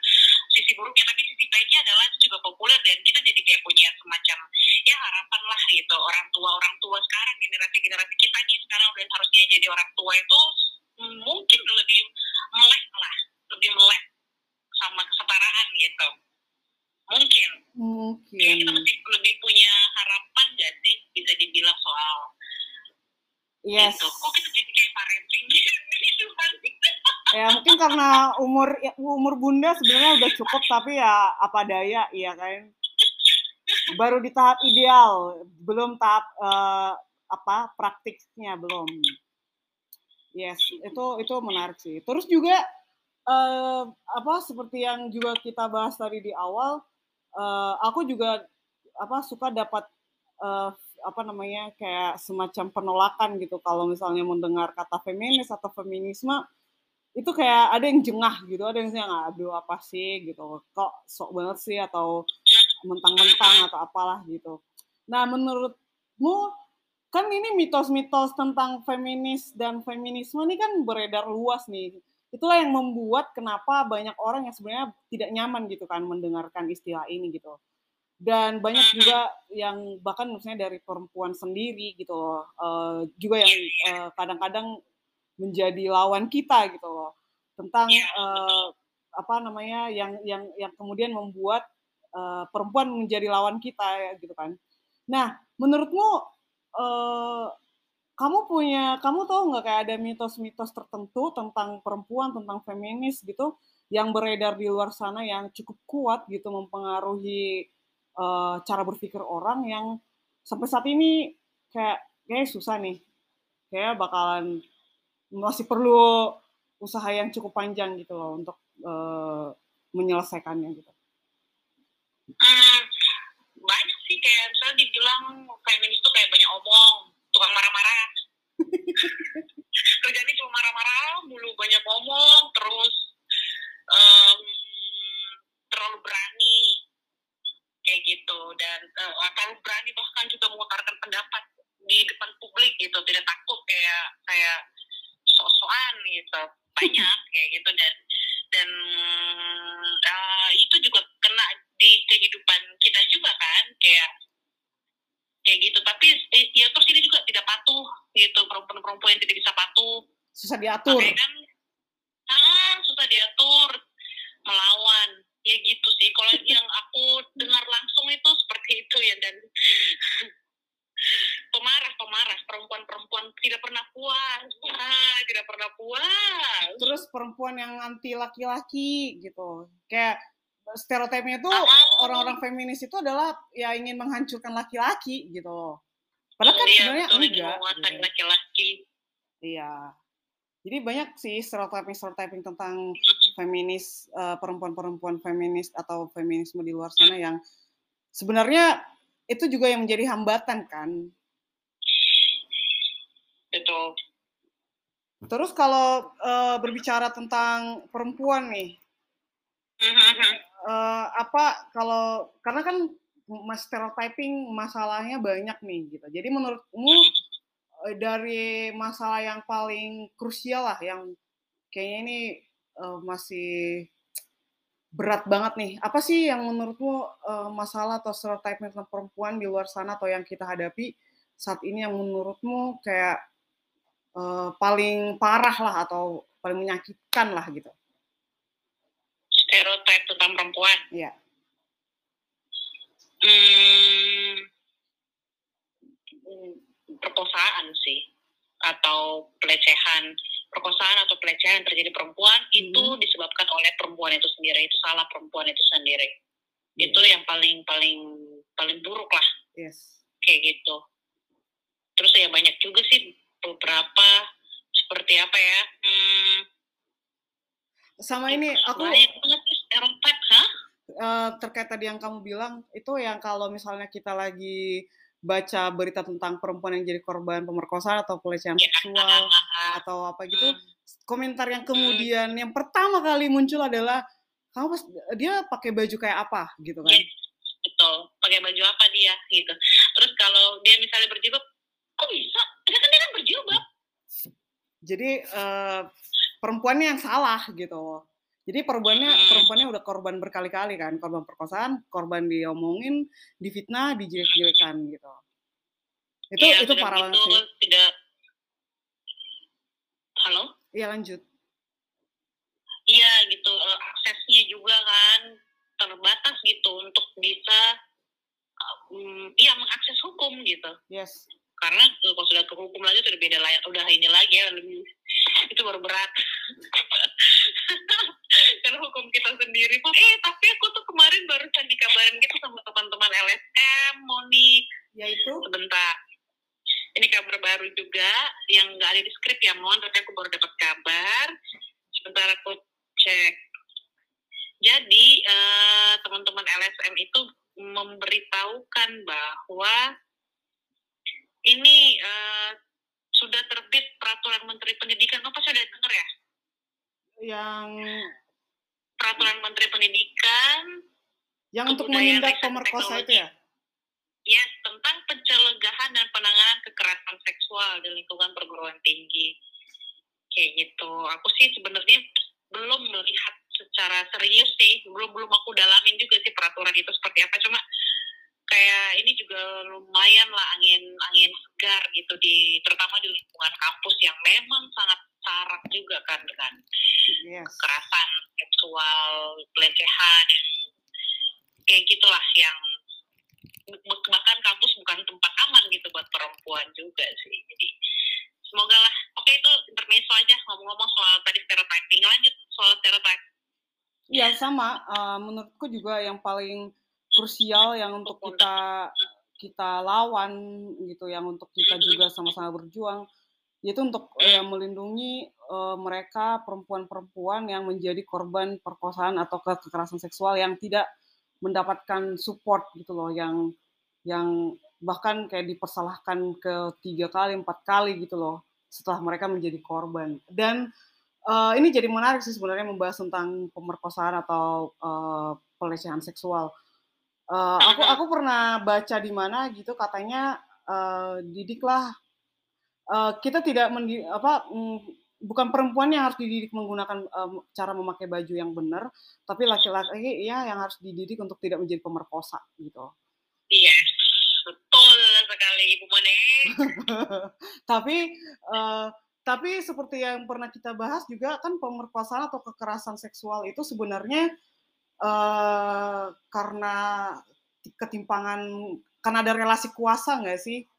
sisi buruknya, tapi sisi baiknya adalah itu juga populer dan kita jadi kayak punya semacam ya harapan lah gitu. Orang tua orang tua sekarang, generasi generasi kita nih sekarang udah harusnya jadi orang tua itu mungkin lebih melek lah, lebih melek sama kesetaraan gitu mungkin. Mungkin ya, kita mesti lebih punya harapan gak sih bisa dibilang soal yes. itu. Kok kita jadi kayak parenting gitu kan? Ya mungkin karena umur ya, umur bunda sebenarnya udah cukup tapi ya apa daya ya kan. Baru di tahap ideal, belum tahap uh, apa praktiknya belum. Yes, itu itu menarik sih. Terus juga uh, apa seperti yang juga kita bahas tadi di awal, uh, aku juga apa suka dapat uh, apa namanya kayak semacam penolakan gitu kalau misalnya mendengar kata feminis atau feminisme itu kayak ada yang jengah gitu, ada yang kayak aduh apa sih gitu, kok sok banget sih atau mentang-mentang atau apalah gitu. Nah menurutmu kan ini mitos-mitos tentang feminis dan feminisme ini kan beredar luas nih, itulah yang membuat kenapa banyak orang yang sebenarnya tidak nyaman gitu kan mendengarkan istilah ini gitu. Dan banyak juga yang bahkan misalnya dari perempuan sendiri gitu loh, uh, juga yang uh, kadang-kadang menjadi lawan kita gitu loh tentang uh, apa namanya yang yang yang kemudian membuat uh, perempuan menjadi lawan kita ya, gitu kan. Nah menurutmu uh, kamu punya kamu tahu nggak kayak ada mitos-mitos tertentu tentang perempuan tentang feminis gitu yang beredar di luar sana yang cukup kuat gitu mempengaruhi Uh, cara berpikir orang yang sampai saat ini kayak kayak susah nih, kayak bakalan masih perlu usaha yang cukup panjang gitu loh untuk uh, menyelesaikannya gitu. Hmm, banyak sih kayak misalnya dibilang feminis tuh kayak banyak omong, tukang marah-marah. Kerjanya cuma marah-marah, mulu banyak omong, terus um, terlalu berani. Kayak gitu, dan uh, terlalu berani bahkan juga mengutarakan pendapat di depan publik gitu, tidak takut kayak kayak sok-sokan gitu, banyak kayak gitu. Dan dan uh, itu juga kena di kehidupan kita juga kan, kayak kayak gitu. Tapi ya terus ini juga tidak patuh gitu, perempuan-perempuan yang tidak bisa patuh, susah diatur. Makanya kan ah, susah diatur, melawan. Ya gitu sih, kalau yang aku dengar langsung itu seperti itu ya. Dan pemarah-pemarah, perempuan-perempuan tidak pernah puas, ah, tidak pernah puas. Terus perempuan yang anti laki-laki gitu, kayak stereotipnya itu uh-huh. orang-orang feminis itu adalah ya ingin menghancurkan laki-laki gitu loh. Padahal kan sebenarnya enggak. Iya, laki-laki. Iya. Jadi banyak sih stereotyping-stereotyping tentang feminis, uh, perempuan-perempuan feminis atau feminisme di luar sana yang sebenarnya itu juga yang menjadi hambatan kan. Betul. Terus kalau uh, berbicara tentang perempuan nih, uh, apa kalau karena kan mas stereotyping masalahnya banyak nih gitu. Jadi menurutmu dari masalah yang paling krusial lah, yang kayaknya ini uh, masih berat banget nih. Apa sih yang menurutmu uh, masalah atau stereotip tentang perempuan di luar sana atau yang kita hadapi saat ini yang menurutmu kayak uh, paling parah lah atau paling menyakitkan lah gitu? Stereotip tentang perempuan? Iya. Hmm... perkosaan sih atau pelecehan, perkosaan atau pelecehan yang terjadi perempuan hmm. itu disebabkan oleh perempuan itu sendiri, itu salah perempuan itu sendiri. Yeah. Itu yang paling paling paling buruk lah. Yes. Kayak gitu. Terus ya banyak juga sih beberapa seperti apa ya? Hmm, sama ini aku uh, terkait tadi yang kamu bilang itu, yang kalau misalnya kita lagi baca berita tentang perempuan yang jadi korban pemerkosaan atau pelecehan seksual atau apa gitu, komentar yang kemudian yang pertama kali muncul adalah kamu pas dia pakai baju kayak apa gitu kan? Betul, pakai baju apa dia gitu. Terus kalau dia misalnya berjilbab, kok bisa? Dia kan dia kan berjilbab. Jadi uh, perempuannya yang salah gitu. Jadi perempuannya perempuannya udah korban berkali-kali kan, korban perkosaan, korban diomongin, difitnah, dijelek-jelekan gitu. Itu ya, itu parah banget sih. Tidak. Halo? Iya, lanjut. Iya gitu, aksesnya juga kan terbatas gitu untuk bisa um, ya mengakses hukum gitu. Yes. Karena kalau sudah ke hukum lagi sudah beda layak, udah ini lagi ya, lebih itu baru berat. Karena hukum kita sendiri pun, eh tapi aku tuh kemarin barusan dikabarin gitu sama teman-teman L S M, Monik. Ya itu? Sebentar. Ini kabar baru juga, yang nggak ada di skrip ya, Mon, tapi aku baru dapat kabar. Sebentar aku cek. Jadi, eh, teman-teman L S M itu memberitahukan bahwa ini eh, sudah terbit Peraturan Menteri Pendidikan. Kamu pasti udah dengar ya? Yang Peraturan Menteri Pendidikan yang untuk menindak pemerkosa itu ya? Yes, tentang pencegahan dan penanganan kekerasan seksual di lingkungan perguruan tinggi. Kayak gitu. Aku sih sebenarnya belum melihat secara serius sih, belum belum aku dalamin juga sih peraturan itu seperti apa. Cuma kayak ini juga lumayan lah angin angin segar gitu, di terutama di lingkungan kampus yang memang sangat syarat juga kan dengan yes. kekerasan seksual, pelecehan kayak gitulah, yang bahkan kampus bukan tempat aman gitu buat perempuan juga sih. Jadi semoga lah. Oke, itu intermezzo aja, ngomong-ngomong soal tadi stereotyping. Lanjut soal stereotype. Iya, sama uh, menurutku juga yang paling krusial yang untuk kita kita lawan gitu, yang untuk kita juga sama-sama berjuang, yaitu untuk ya, melindungi uh, mereka perempuan-perempuan yang menjadi korban perkosaan atau kekerasan seksual yang tidak mendapatkan support gitu loh, yang yang bahkan kayak dipersalahkan ke tiga kali empat kali gitu loh setelah mereka menjadi korban. Dan uh, ini jadi menarik sih sebenarnya membahas tentang pemerkosaan atau uh, pelecehan seksual. Uh, aku aku pernah baca di mana gitu, katanya uh, didiklah Uh, kita tidak mendi- apa mm, bukan perempuan yang harus dididik menggunakan um, cara memakai baju yang benar, tapi laki-laki ya yang harus dididik untuk tidak menjadi pemerkosa gitu. Iya, betul sekali Ibu Mone. Tapi uh, tapi seperti yang pernah kita bahas juga kan, pemerkosaan atau kekerasan seksual itu sebenarnya uh, karena ketimpangan, karena ada relasi kuasa nggak sih?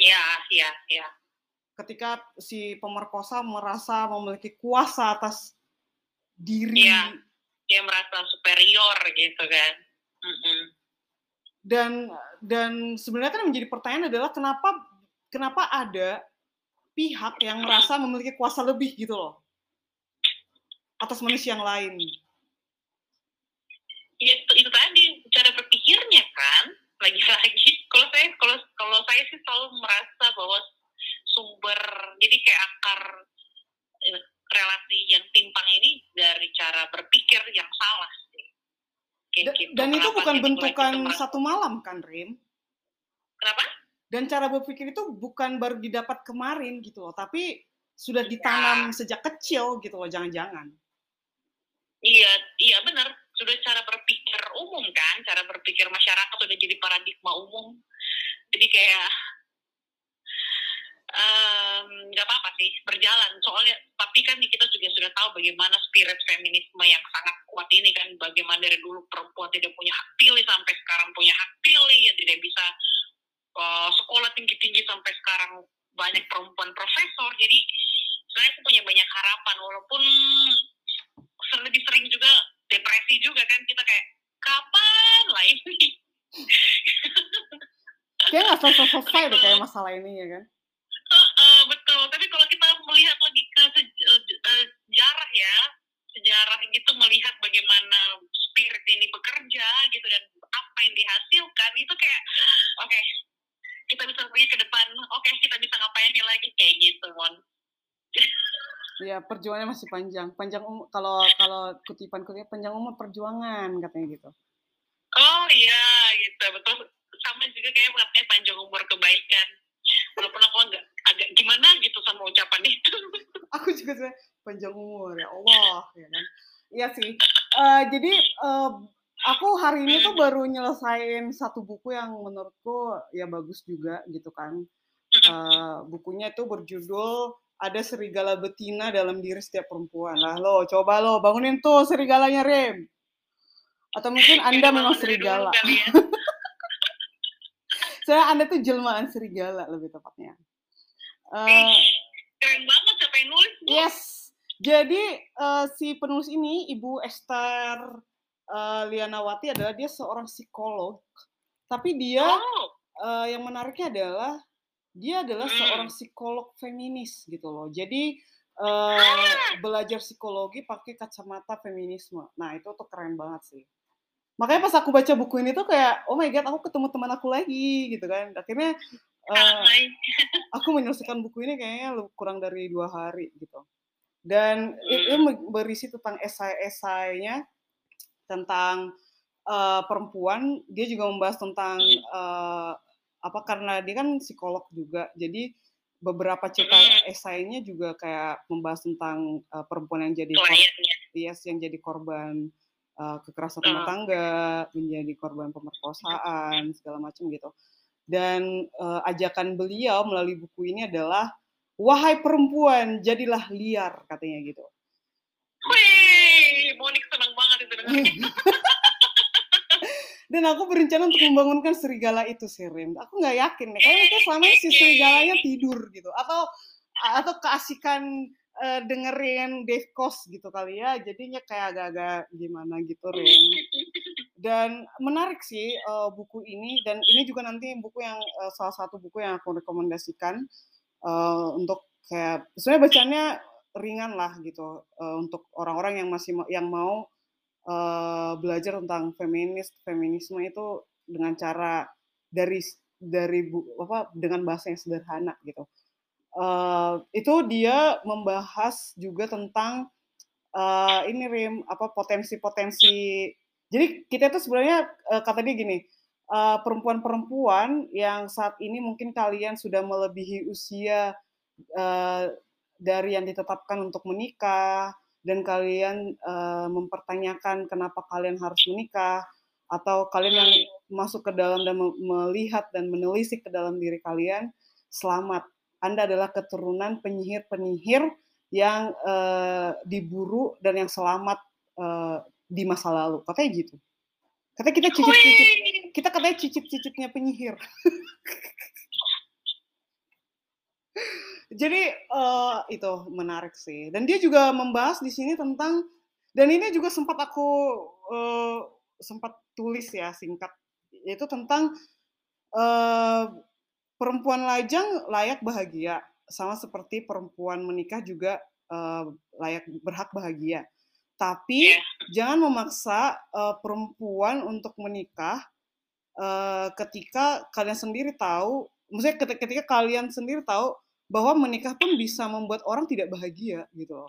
Iya, iya, iya. Ketika si pemerkosa merasa memiliki kuasa atas diri. Iya, dia merasa superior gitu kan. Mm-hmm. Dan dan sebenarnya kan menjadi pertanyaan adalah kenapa kenapa ada pihak yang merasa memiliki kuasa lebih gitu loh atas manusia yang lain. Iya, itu, itu tadi cara berpikirnya kan. Lagi-lagi, kalau saya kalau kalau saya sih selalu merasa bahwa sumber, jadi kayak akar relasi yang timpang ini dari cara berpikir yang salah sih. Da, gitu. Dan kenapa itu bukan gitu, bentukan gitu, satu malam kan, Rim? Kenapa? Dan cara berpikir itu bukan baru didapat kemarin gitu loh, tapi sudah ditanam ya. Sejak kecil gitu loh, jangan-jangan. Iya, iya benar. Sudah cara berpikir umum kan, cara berpikir masyarakat udah jadi paradigma umum. Jadi kayak nggak um, apa-apa sih, berjalan. Soalnya, tapi kan kita juga sudah tahu bagaimana spirit feminisme yang sangat kuat ini kan, bagaimana dari dulu perempuan tidak punya hak pilih sampai sekarang punya hak pilih, yang tidak bisa uh, sekolah tinggi-tinggi sampai sekarang banyak perempuan profesor. Jadi sebenarnya aku punya banyak harapan, walaupun lebih sering juga depresi juga kan, kita kayak kapan lah ini? Kayak nggak selesai-selesai deh kayak masalah ini ya kan? Uh, uh, betul, tapi kalau kita melihat lagi ke sejarah ya, ya perjuangannya masih panjang. Panjang umur, kalau kalau kutipan kutipan panjang umur perjuangan katanya gitu. Oh iya, gitu betul. Sama juga kayak katanya panjang umur kebaikan. Walaupun aku agak agak gimana gitu sama ucapan itu. Aku juga sebenarnya panjang umur ya Allah ya kan. Iya sih. Uh, jadi uh, aku hari ini tuh baru nyelesain satu buku yang menurutku ya bagus juga gitu kan. Uh, bukunya tuh berjudul Ada Serigala Betina Dalam Diri Setiap Perempuan. Lah lo, coba lo bangunin tuh serigalanya Rem. Atau mungkin Anda memang serigala. Saya Anda tuh jelmaan serigala lebih tepatnya. Uh, eh, keren banget siapa yang nulis? Yes. Jadi uh, si penulis ini Ibu Esther uh, Lianawati adalah dia seorang psikolog. Tapi dia oh. uh, yang menariknya adalah dia adalah hmm. seorang psikolog feminis gitu loh. Jadi uh, ah. belajar psikologi pakai kacamata feminisme. Nah itu tuh keren banget sih. Makanya pas aku baca buku ini tuh kayak oh my god aku ketemu teman aku lagi gitu kan. Akhirnya uh, aku menyelesaikan buku ini kayaknya kurang dari dua hari gitu. Dan itu berisi tentang esai-esainya tentang uh, perempuan. Dia juga membahas tentang uh, apa karena dia kan psikolog juga. Jadi beberapa cerita esainya juga kayak membahas tentang uh, perempuan yang jadi yes, yang jadi korban uh, kekerasan rumah tangga, menjadi korban pemerkosaan segala macam gitu. Dan uh, ajakan beliau melalui buku ini adalah wahai perempuan, jadilah liar, katanya gitu. Wih, Monik senang banget itu dengannya. Dan aku berencana untuk membangunkan serigala itu, Sirim. Aku nggak yakin nih, karena eh, selama ini si serigalanya tidur gitu, atau atau keasikan uh, dengerin Dave Koz gitu kali ya, jadinya kayak agak-agak gimana gitu, Rim. Dan menarik sih uh, buku ini, dan ini juga nanti buku yang uh, salah satu buku yang aku rekomendasikan. Uh, untuk kayak sebenarnya bacaannya ringan lah gitu uh, untuk orang-orang yang masih yang mau uh, belajar tentang feminis feminisme itu dengan cara dari dari bu, apa dengan bahasa yang sederhana gitu. Uh, itu dia membahas juga tentang uh, ini Rim apa potensi-potensi. Jadi kita tuh sebenarnya uh, kata dia gini. Uh, perempuan-perempuan yang saat ini mungkin kalian sudah melebihi usia uh, dari yang ditetapkan untuk menikah dan kalian uh, mempertanyakan kenapa kalian harus menikah atau kalian yang masuk ke dalam dan me- melihat dan menelisik ke dalam diri kalian, selamat. Anda adalah keturunan penyihir-penyihir yang uh, diburu dan yang selamat uh, di masa lalu. Katanya gitu. Katanya kita cicip-cicip. Kita katanya cicip-cicipnya penyihir. Jadi uh, itu menarik sih. Dan dia juga membahas di sini tentang dan ini juga sempat aku uh, sempat tulis ya singkat yaitu tentang uh, perempuan lajang layak bahagia sama seperti perempuan menikah juga uh, layak berhak bahagia. Tapi yeah. jangan memaksa uh, perempuan untuk menikah. Uh, ketika kalian sendiri tahu, maksudnya ketika, ketika kalian sendiri tahu bahwa menikah pun bisa membuat orang tidak bahagia gitu.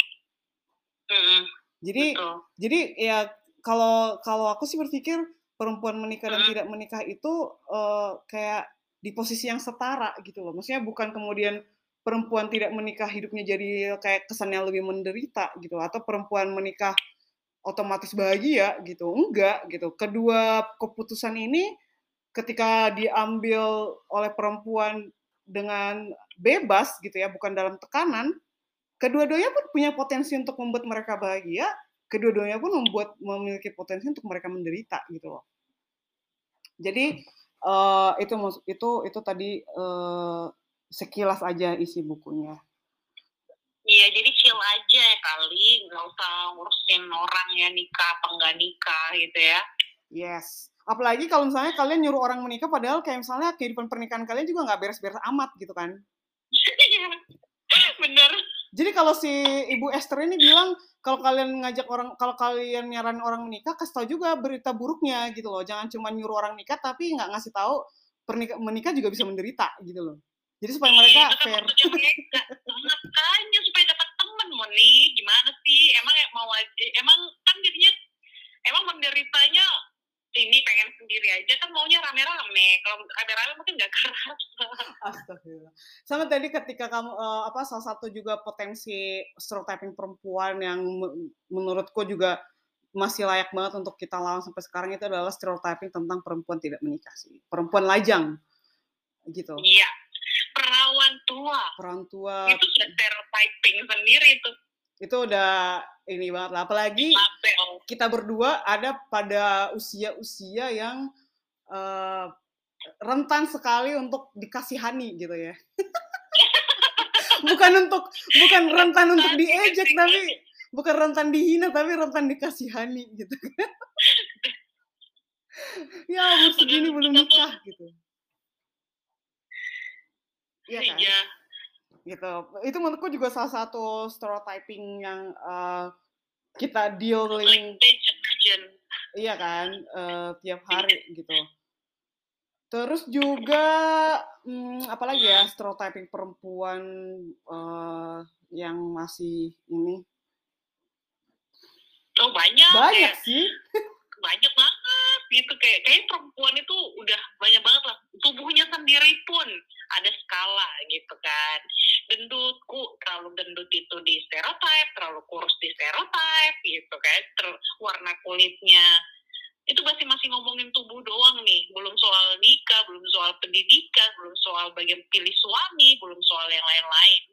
Mm-hmm. Jadi, betul. Jadi ya kalau kalau aku sih berpikir perempuan menikah dan mm-hmm. tidak menikah itu uh, kayak di posisi yang setara gitu loh. Maksudnya bukan kemudian perempuan tidak menikah hidupnya jadi kayak kesannya lebih menderita gitu, atau perempuan menikah otomatis bahagia gitu, enggak gitu. Kedua keputusan ini ketika diambil oleh perempuan dengan bebas gitu ya, bukan dalam tekanan, kedua-duanya pun punya potensi untuk membuat mereka bahagia, kedua-duanya pun membuat memiliki potensi untuk mereka menderita gitu loh. Jadi uh, itu itu itu tadi uh, sekilas aja isi bukunya. Iya, jadi chill aja kali, nggak usah ngurusin orang ya nikah apa nggak nikah gitu ya. Yes. Apalagi kalau misalnya kalian nyuruh orang menikah, padahal kayak misalnya kehidupan pernikahan kalian juga nggak beres-beres amat gitu kan? Iya, bener. Jadi kalau si Ibu Esther ini bilang kalau kalian ngajak orang, kalau kalian nyaran orang menikah, kasih tahu juga berita buruknya gitu loh. Jangan cuma nyuruh orang nikah tapi nggak ngasih tahu pernikah menikah juga bisa menderita gitu loh. Jadi supaya mereka fair. Makanya supaya dapat teman Moni, gimana sih? Emang mau aja, emang kan jadinya, emang menderitanya ini pengen sendiri aja, kan maunya rame-rame. Kalau rame-rame mungkin nggak kerasa. Astagfirullah. Sama tadi ketika kamu uh, apa salah satu juga potensi stereotyping perempuan yang menurutku juga masih layak banget untuk kita lawan sampai sekarang itu adalah stereotyping tentang perempuan tidak menikah sih. Perempuan lajang gitu. Iya. Perawan tua. Perawan tua. Itu udah stereotyping sendiri itu. Itu udah ini banget lah. Apalagi kita berdua ada pada usia-usia yang uh, rentan sekali untuk dikasihani gitu ya. bukan untuk bukan rentan untuk diejek tapi bukan rentan dihina, tapi rentan dikasihani gitu. Ya, umur segini belum nikah gitu. Iya kan? Iya. Gitu. Itu menurutku juga salah satu stereotyping yang uh, kita dealing. Iya kan, uh, tiap hari gitu. Terus juga, hmm, apalagi ya stereotyping perempuan uh, yang masih ini. Oh banyak, banyak kayak, sih, banyak banget gitu kayak kayak perempuan itu udah banyak banget lah tubuhnya sendiri pun ada skala gitu kan, gendutku terlalu gendut itu di stereotype, terlalu kurus di stereotype gitu kan, ter- warna kulitnya itu masih masih ngomongin tubuh doang nih, belum soal nikah, belum soal pendidikan, belum soal bagian pilih suami, belum soal yang lain-lain.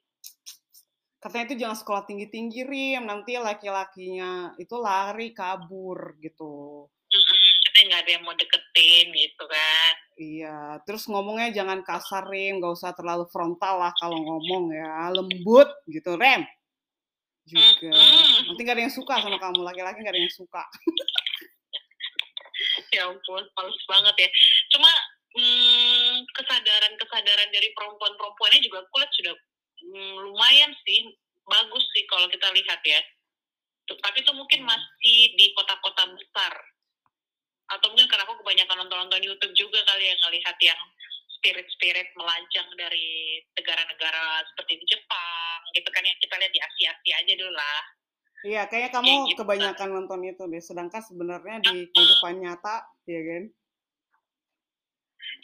Katanya itu jangan sekolah tinggi-tinggi, Rim. Nanti laki-lakinya itu lari, kabur, gitu. Katanya nggak ada yang mau deketin, gitu kan. Iya, terus ngomongnya jangan kasar, Rim. Nggak usah terlalu frontal lah kalau ngomong ya. Lembut, gitu, Rem. Juga. Mm-hmm. Nanti nggak ada yang suka sama kamu. Laki-laki nggak ada yang suka. Ya ampun, males banget ya. Cuma hmm, kesadaran-kesadaran dari perempuan-perempuannya juga kulit sudah lumayan sih, bagus sih kalau kita lihat ya. Tapi itu mungkin masih di kota-kota besar. Atau mungkin karena aku kebanyakan nonton-nonton YouTube juga kali ya, ngelihat yang spirit-spirit melajang dari negara-negara seperti di Jepang, gitu kan, yang kita lihat di Asia-Asia aja dulu lah. Iya, kayaknya kamu ya, gitu kebanyakan kan nonton itu deh, sedangkan sebenarnya di uh, kehidupan nyata, ya kan?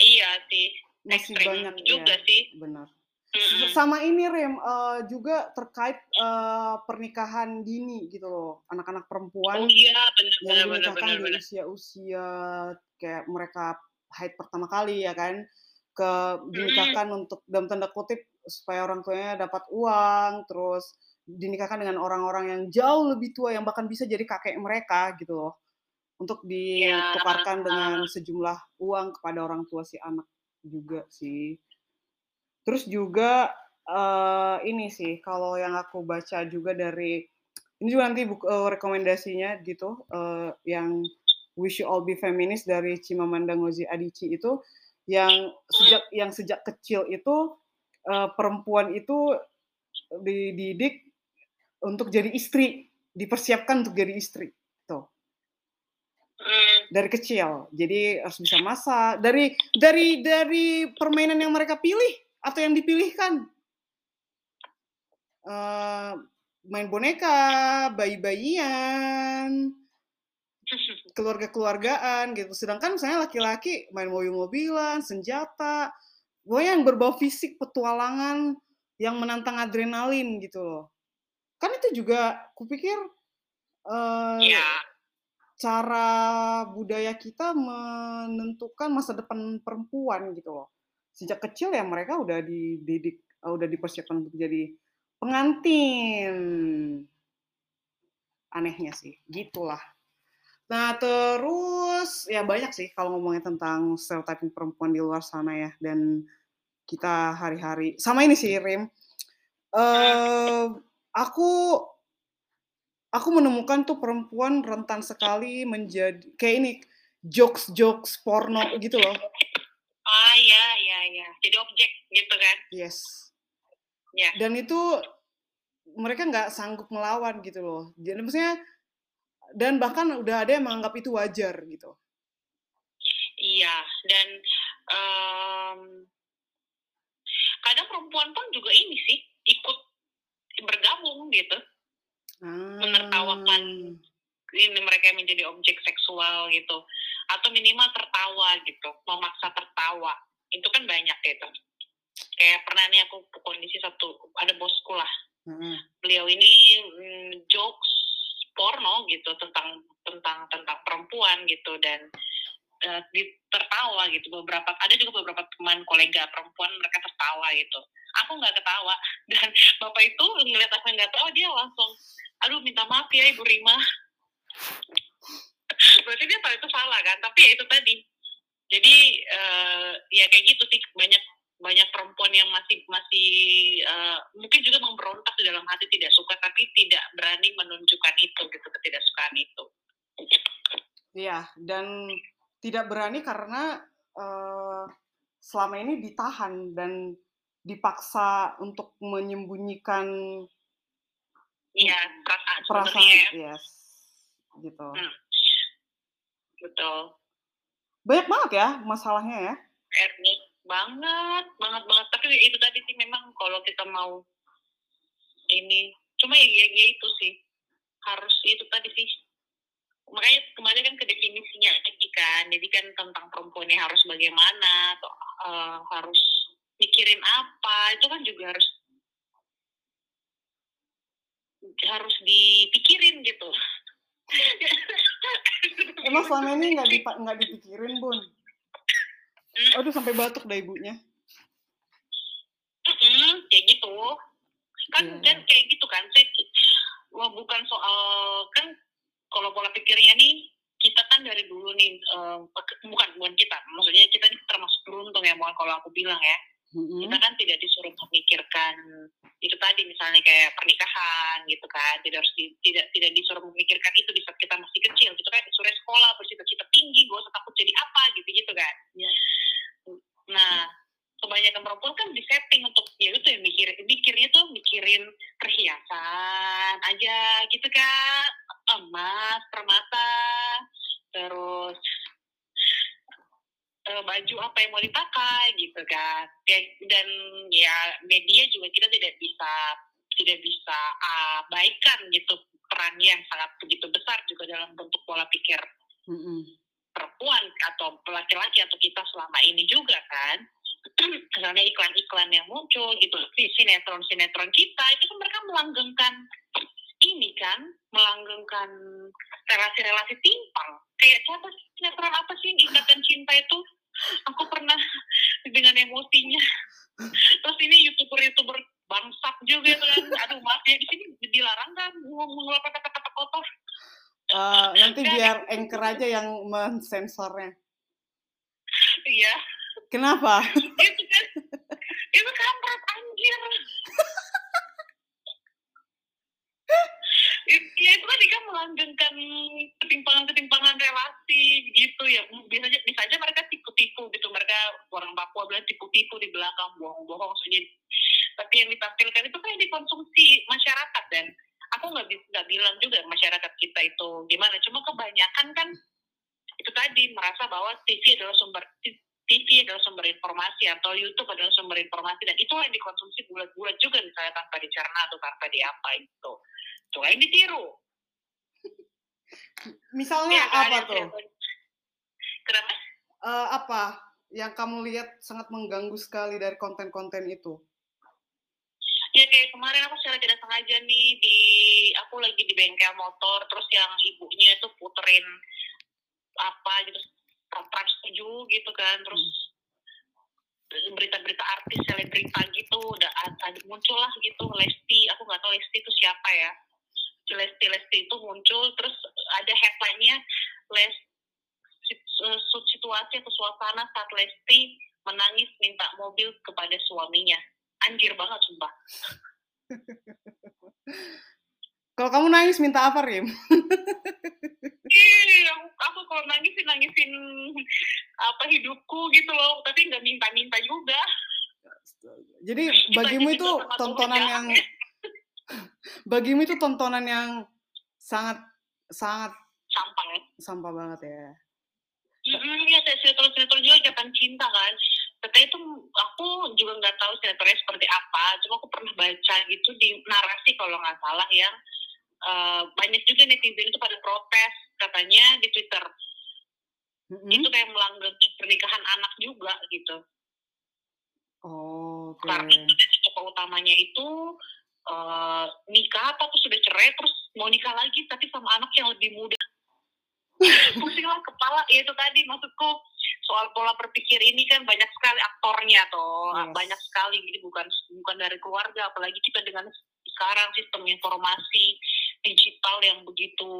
Iya sih, masih banyak juga ya, sih. Benar. Sama ini Rem, uh, juga terkait uh, pernikahan dini gitu loh, anak-anak perempuan oh, iya, bener, yang bener, dinikahkan bener, di bener. usia-usia kayak mereka haid pertama kali ya kan, ke dinikahkan mm. untuk dalam tanda kutip supaya orang tuanya dapat uang, terus dinikahkan dengan orang-orang yang jauh lebih tua yang bahkan bisa jadi kakek mereka gitu loh, untuk ditukarkan ya, dengan sejumlah uang kepada orang tua si anak juga sih. Terus juga uh, ini sih, kalau yang aku baca juga dari, ini juga nanti buku, uh, rekomendasinya gitu, uh, yang We Should All Be Feminist dari Chimamanda Ngozi Adichie itu, yang sejak yang sejak kecil itu uh, perempuan itu dididik untuk jadi istri, dipersiapkan untuk jadi istri, tuh. Dari kecil, jadi harus bisa masak, dari dari dari permainan yang mereka pilih. Atau yang dipilihkan, uh, main boneka, bayi-bayian, keluarga-keluargaan gitu. Sedangkan misalnya laki-laki main mobil-mobilan, senjata, pokoknya yang berbau fisik, petualangan, yang menantang adrenalin gitu loh. Kan itu juga, kupikir uh, yeah. cara budaya kita menentukan masa depan perempuan gitu loh. Sejak kecil ya mereka udah dididik, udah dipersiapkan untuk jadi pengantin. Anehnya sih, gitulah. Nah terus ya banyak sih kalau ngomongin tentang stereotyping perempuan di luar sana ya. Dan kita hari-hari, sama ini sih Rim. Uh, aku aku menemukan tuh perempuan rentan sekali menjadi kayak ini jokes-jokes porno gitu loh. Ah ya ya ya, jadi objek gitu kan? Yes. Ya. Dan itu mereka nggak sanggup melawan gitu loh. Jadi maksudnya dan bahkan udah ada yang menganggap itu wajar gitu. Iya. Dan um, kadang perempuan pun juga ini sih ikut bergabung gitu. hmm. menertawakan ini mereka yang menjadi objek seksual gitu, atau minimal tertawa gitu, memaksa tertawa. Itu kan banyak gitu. Kayak pernah nih aku ke kondisi satu, ada bosku lah. Hmm. Beliau ini mm, jokes porno gitu tentang tentang tentang perempuan gitu, dan uh, ditertawa gitu. Beberapa ada juga beberapa teman kolega perempuan, mereka tertawa gitu. Aku nggak ketawa, dan bapak itu ngeliat aku nggak tahu, dia langsung, aduh minta maaf ya Ibu Rima. Berarti dia tahu itu salah kan, tapi ya itu tadi. Jadi uh, ya kayak gitu sih, banyak banyak perempuan yang masih masih uh, mungkin juga memberontak di dalam hati, tidak suka tapi tidak berani menunjukkan itu gitu, ketidaksukaan itu. Iya, dan tidak berani karena uh, selama ini ditahan dan dipaksa untuk menyembunyikan. Iya, perasaan. Perasaan, ya. Yes, gitu. Hmm. Betul. Banyak banget ya masalahnya ya. Ernie. banget, banget banget. Tapi itu tadi sih memang kalau kita mau ini, cuma ya, ya, ya itu sih harus itu tadi sih. Makanya kembali kan ke definisinya lagi kan. Jadi kan tentang perempuan ini harus bagaimana, atau uh, harus mikirin apa, itu kan juga harus harus dipikirin gitu. Emang selama ini nggak dipa- nggak dipikirin Bun? Aduh, sampai batuk dah ibunya. Mm-hmm, kayak gitu. Kan yeah. Dan kayak gitu kan. Saya, wah, bukan soal, kan kalau pola pikirnya nih, kita kan dari dulu nih, uh, bukan, bukan kita, maksudnya kita ini termasuk beruntung ya, mohon kalau aku bilang ya. Mm-hmm. Kita kan tidak disuruh memikirkan, itu tadi misalnya kayak pernikahan gitu kan, tidak harus di, tidak tidak disuruh memikirkan itu di saat kita masih kecil gitu kan, disuruh sekolah, bercita-cita tinggi, gue takut jadi apa gitu-gitu kan. Yeah. Nah, kebanyakan perempuan kan disetting untuk ya itu ya mikir, mikirnya tuh mikirin perhiasan aja gitu kan, emas, permata, terus eh, baju apa yang mau dipakai gitu kan. Dan ya media juga kita tidak bisa tidak bisa abaikan gitu perannya yang sangat begitu besar juga dalam bentuk pola pikir. Mm-mm. Perempuan atau laki-laki atau kita selama ini juga kan, karena iklan-iklan yang muncul gitu, sinetron-sinetron kita itu kan mereka melanggengkan ini kan, melanggengkan relasi-relasi timpang. Kayak siapa sih sinetron apa sih Ikatan Cinta itu? Aku pernah dengan emosinya. Terus ini youtuber-youtuber bangsat juga kan. Aduh maaf ya, di sini dilarang kan mengeluarkan kata-kata kotor. Uh, nanti biar anchor aja yang mensensornya. Iya. Kenapa? Itu kan, itu kampret anjir. Ya itu tadi kan melanggengkan ketimpangan-ketimpangan relasi gitu ya. Biasanya bisa aja mereka tipu-tipu gitu, mereka orang Papua bilang tipu-tipu di belakang, bohong-bohong saja. Tapi yang ditampilkan itu kan yang dikonsumsi masyarakat, dan aku nggak nggak bilang juga masyarakat kita itu gimana, cuma kebanyakan kan itu tadi merasa bahwa T V adalah sumber T V adalah sumber informasi, atau YouTube adalah sumber informasi, dan itu yang dikonsumsi bulat-bulat juga misalnya tanpa dicerna atau tanpa diapa itu, coba yang ditiru. Misalnya ya, apa tuh? Kenapa? Uh, apa yang kamu lihat sangat mengganggu sekali dari konten-konten itu? Ya kayak kemarin aku secara tidak sengaja nih, di aku lagi di bengkel motor, terus yang ibunya tuh puterin apa gitu, Trans tujuh gitu kan, terus berita-berita artis selebrita gitu, udah ada muncul lah gitu, Lesti, aku nggak tahu Lesti itu siapa ya, Lesti Lesti itu muncul, terus ada headline-nya situasi atau suasana saat Lesti menangis minta mobil kepada suaminya. Anjir banget sumpah. Kalau kamu nangis minta apa, Rim? Ih, aku, aku kalau nangisin nangisin apa hidupku gitu loh, tapi nggak minta-minta juga. Jadi bagimu itu tontonan yang bagimu itu tontonan yang sangat sangat sampah. Sampah banget ya. Mm-hmm, ya saya sinetron-sinetron juga Ikatan Cinta kan. Katanya itu aku juga nggak tahu sinetronnya seperti apa, cuma aku pernah baca gitu di narasi kalau nggak salah yang uh, banyak juga netizen itu pada protes katanya di Twitter. Mm-hmm. Itu kayak melanggar pernikahan anak juga gitu. Oh, okay. Karena tokoh utamanya itu uh, nikah atau sudah cerai terus mau nikah lagi tapi sama anak yang lebih muda. Pusinglah kepala, ya itu tadi maksudku soal pola berpikir ini kan banyak sekali aktornya toh, yes. Banyak sekali gitu, bukan bukan dari keluarga, apalagi kita dengan sekarang sistem informasi digital yang begitu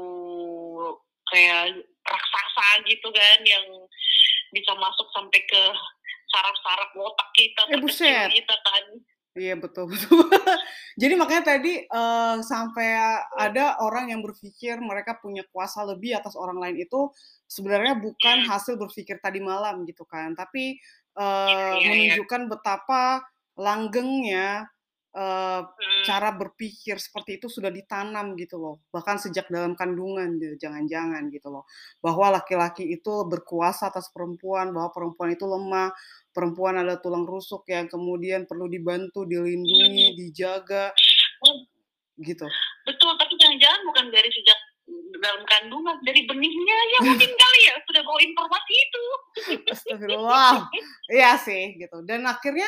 kayak raksasa gitu kan, yang bisa masuk sampai ke saraf-saraf otak kita, eh, terkecil kita kan. Iya, betul betul. Jadi makanya tadi uh, sampai ada orang yang berpikir mereka punya kuasa lebih atas orang lain, itu sebenarnya bukan hasil berpikir tadi malam gitu kan, tapi uh, ya, ya, menunjukkan ya. Betapa langgengnya uh, hmm. cara berpikir seperti itu sudah ditanam gitu loh, bahkan sejak dalam kandungan gitu, jangan-jangan gitu loh, bahwa laki-laki itu berkuasa atas perempuan, bahwa perempuan itu lemah. Perempuan adalah tulang rusuk yang kemudian perlu dibantu, dilindungi, dijaga, gitu. Betul, tapi jangan-jangan bukan dari sejak dalam kandungan, dari benihnya ya mungkin kali ya sudah bawa informasi itu. Astagfirullah, iya sih gitu. Dan akhirnya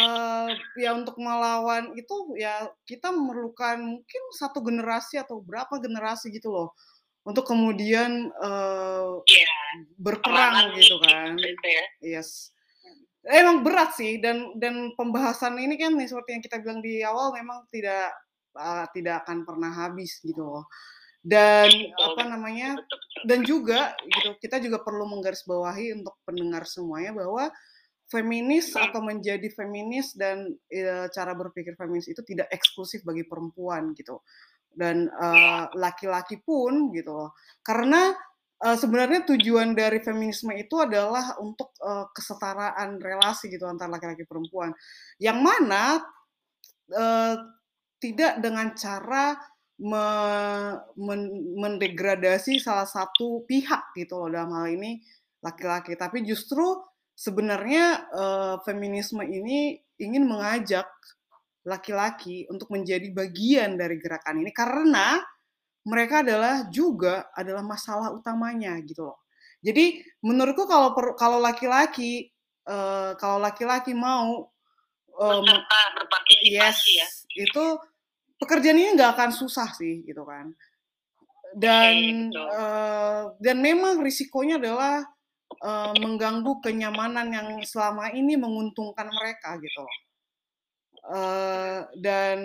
uh, ya untuk melawan itu ya kita memerlukan mungkin satu generasi atau berapa generasi gitu loh. Untuk kemudian uh, yeah. berperang Alang gitu kan. Gitu ya. Yes. Emang berat sih, dan dan pembahasan ini kan nih, seperti yang kita bilang di awal, memang tidak uh, tidak akan pernah habis gitu loh. Dan apa namanya, dan juga gitu, kita juga perlu menggarisbawahi untuk pendengar semuanya bahwa feminis atau menjadi feminis dan uh, cara berpikir feminis itu tidak eksklusif bagi perempuan gitu, dan uh, laki-laki pun gitu loh, karena Uh, sebenarnya tujuan dari feminisme itu adalah untuk uh, kesetaraan relasi gitu antara laki-laki perempuan, yang mana uh, tidak dengan cara me- men- mendegradasi salah satu pihak gitu loh, dalam hal ini laki-laki, tapi justru sebenarnya uh, feminisme ini ingin mengajak laki-laki untuk menjadi bagian dari gerakan ini, karena mereka adalah juga adalah masalah utamanya gitu loh. Jadi menurutku kalau per, kalau laki-laki uh, kalau laki-laki mau um, berpartisipasi yes, ya, itu pekerjaan ini nggak akan susah sih gitu kan. Dan okay, gitu. uh, dan memang risikonya adalah uh, mengganggu kenyamanan yang selama ini menguntungkan mereka gitu loh. Uh, dan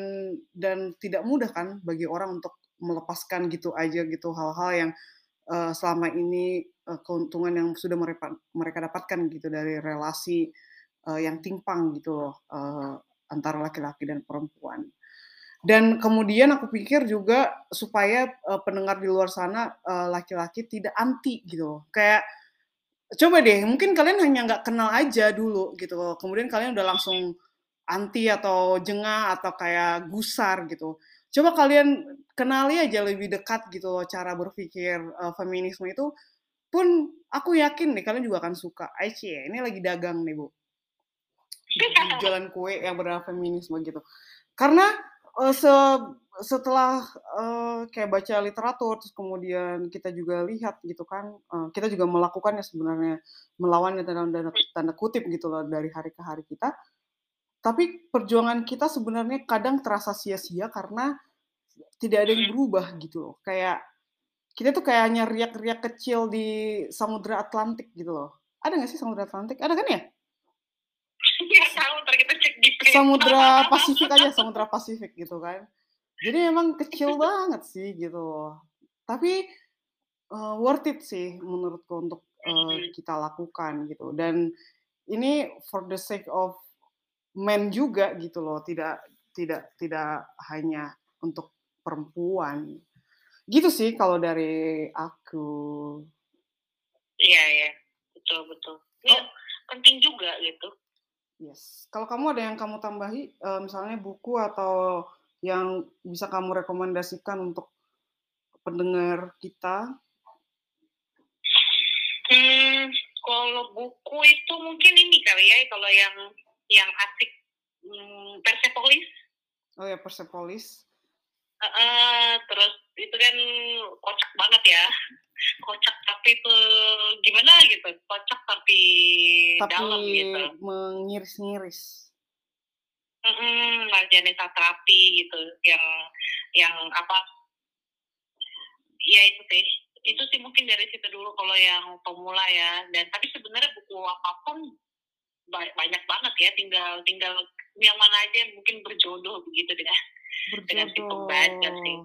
dan tidak mudah kan bagi orang untuk melepaskan gitu aja gitu hal-hal yang uh, selama ini uh, keuntungan yang sudah mereka, mereka dapatkan gitu dari relasi uh, yang timpang gitu loh uh, antara laki-laki dan perempuan. Dan kemudian aku pikir juga supaya uh, pendengar di luar sana uh, laki-laki tidak anti gitu loh. Kayak coba deh, mungkin kalian hanya nggak kenal aja dulu gitu loh. Kemudian kalian udah langsung anti atau jengah atau kayak gusar gitu. Coba kalian kenali aja lebih dekat gitu loh cara berpikir uh, feminisme itu, pun aku yakin nih kalian juga akan suka. Aici ya, ini lagi dagang nih Bu. Di jualan kue yang bernama feminisme gitu. Karena uh, se- setelah uh, kayak baca literatur, terus kemudian kita juga lihat gitu kan, uh, kita juga melakukannya sebenarnya, melawannya dalam tanda, tanda kutip gitu loh dari hari ke hari kita. Tapi perjuangan kita sebenarnya kadang terasa sia-sia karena tidak ada yang berubah gitu loh. Kayak kita tuh kayak hanya riak-riak kecil di Samudra Atlantik gitu loh. Ada nggak sih Samudra Atlantik? Ada kan ya? Iya, tahu. Ntar kita cek di Samudra Pasifik aja, Samudra Pasifik gitu kan. Jadi emang kecil banget sih gitu loh. Tapi uh, worth it sih menurutku untuk uh, kita lakukan gitu. Dan ini for the sake of men juga gitu loh, tidak tidak tidak hanya untuk perempuan gitu sih kalau dari aku. Iya ya, betul betul. Ini oh. penting juga gitu. Yes. Kalau kamu ada yang kamu tambahi, misalnya buku atau yang bisa kamu rekomendasikan untuk pendengar kita? Hmm, kalau buku itu mungkin ini kali ya, kalau yang yang asik, hmm, Persepolis. Oh ya, Persepolis. Uh, terus itu kan kocak banget ya, kocak tapi itu gimana gitu, kocak tapi, tapi dalam gitu, mengiris-ngiris. Mm-mm, ngerjain satrapi gitu, yang yang apa? Ya itu sih, itu sih mungkin dari situ dulu kalau yang pemula ya. Dan tapi sebenarnya buku apapun banyak banget ya, tinggal tinggal yang mana aja mungkin berjodoh begitu deh. Dengan si pembaca sih.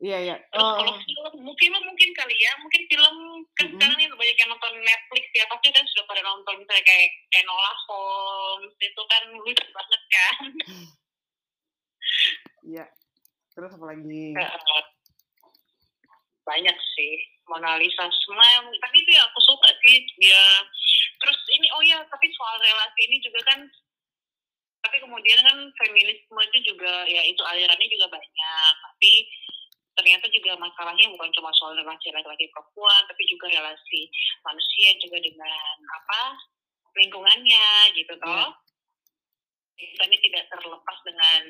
Iya ya. Terus uh, kalau film mungkin mungkin kali ya, mungkin film kan uh-uh. sekarang ini banyak yang nonton Netflix ya, pasti kan sudah pada nonton misalnya kayak Enola Holmes itu kan lucu banget kan. Iya. Terus apa lagi? Uh, banyak sih. Mona Lisa Smile, tapi itu yang aku suka sih dia. Terus ini oh ya, tapi soal relasi ini juga kan. Tapi kemudian kan feminisme itu juga ya itu alirannya juga banyak, tapi ternyata juga masalahnya bukan cuma soal relasi laki-laki perempuan, tapi juga relasi manusia juga dengan apa lingkungannya gitu toh. Kita ini tidak terlepas dengan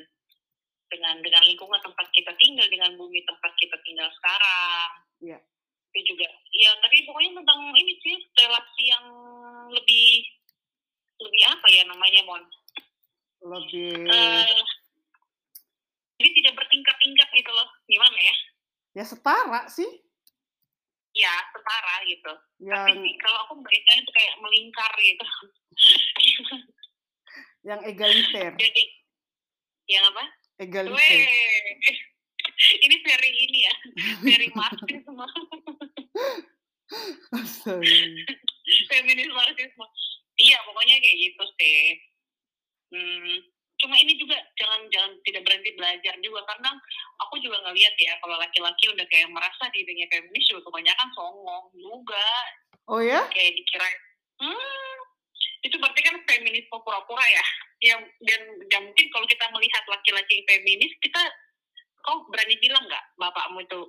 dengan dengan lingkungan tempat kita tinggal, dengan bumi tempat kita tinggal sekarang. Iya. Itu juga. Iya, tapi pokoknya tentang ini sih relasi yang lebih lebih apa ya namanya Mon? Lebih uh, jadi tidak bertingkat-tingkat gitu loh, gimana ya? Ya setara sih. Ya setara gitu. Yang... Tapi kalau aku beritanya itu kayak melingkar gitu. Yang egaliter. Jadi, yang apa? Egaliter. Wee. Ini seri ini ya, seri marxisme. Feminis marxisme. Iya pokoknya kayak gitu sih. Hmm, cuma ini juga jangan-jangan tidak berhenti belajar juga, karena aku juga ngelihat ya kalau laki-laki udah kayak merasa dirinya feminis juga kebanyakan songong juga. Oh ya? Kayak dikira, hmm, itu berarti kan feminis pura-pura ya. Ya dan, dan mungkin kalau kita melihat laki-laki feminis, kita kau berani bilang nggak bapakmu itu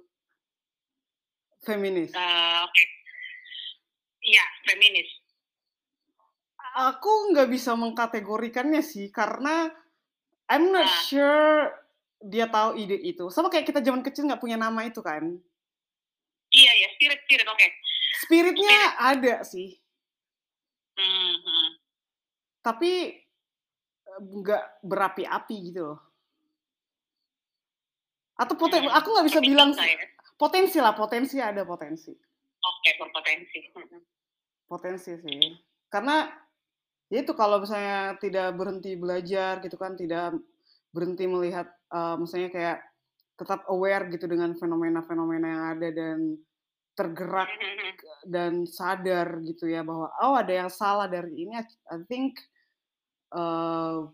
feminis? Uh, okay. Ya feminis. Aku nggak bisa mengkategorikannya sih, karena I'm not nah. sure dia tahu ide itu. Sama kayak kita zaman kecil nggak punya nama itu kan? Iya ya, spirit, spirit, oke. Okay. Spiritnya spirit. Ada sih, mm-hmm. tapi nggak berapi-api gitu. Atau poten, mm-hmm. aku nggak bisa tapi bilang sih. Ya. Potensi lah, potensi ada potensi. Oke, okay, berpotensi. Potensi sih, karena ya itu kalau misalnya tidak berhenti belajar gitu kan, tidak berhenti melihat uh, misalnya kayak tetap aware gitu dengan fenomena-fenomena yang ada dan tergerak dan sadar gitu ya bahwa oh ada yang salah dari ini. I think uh,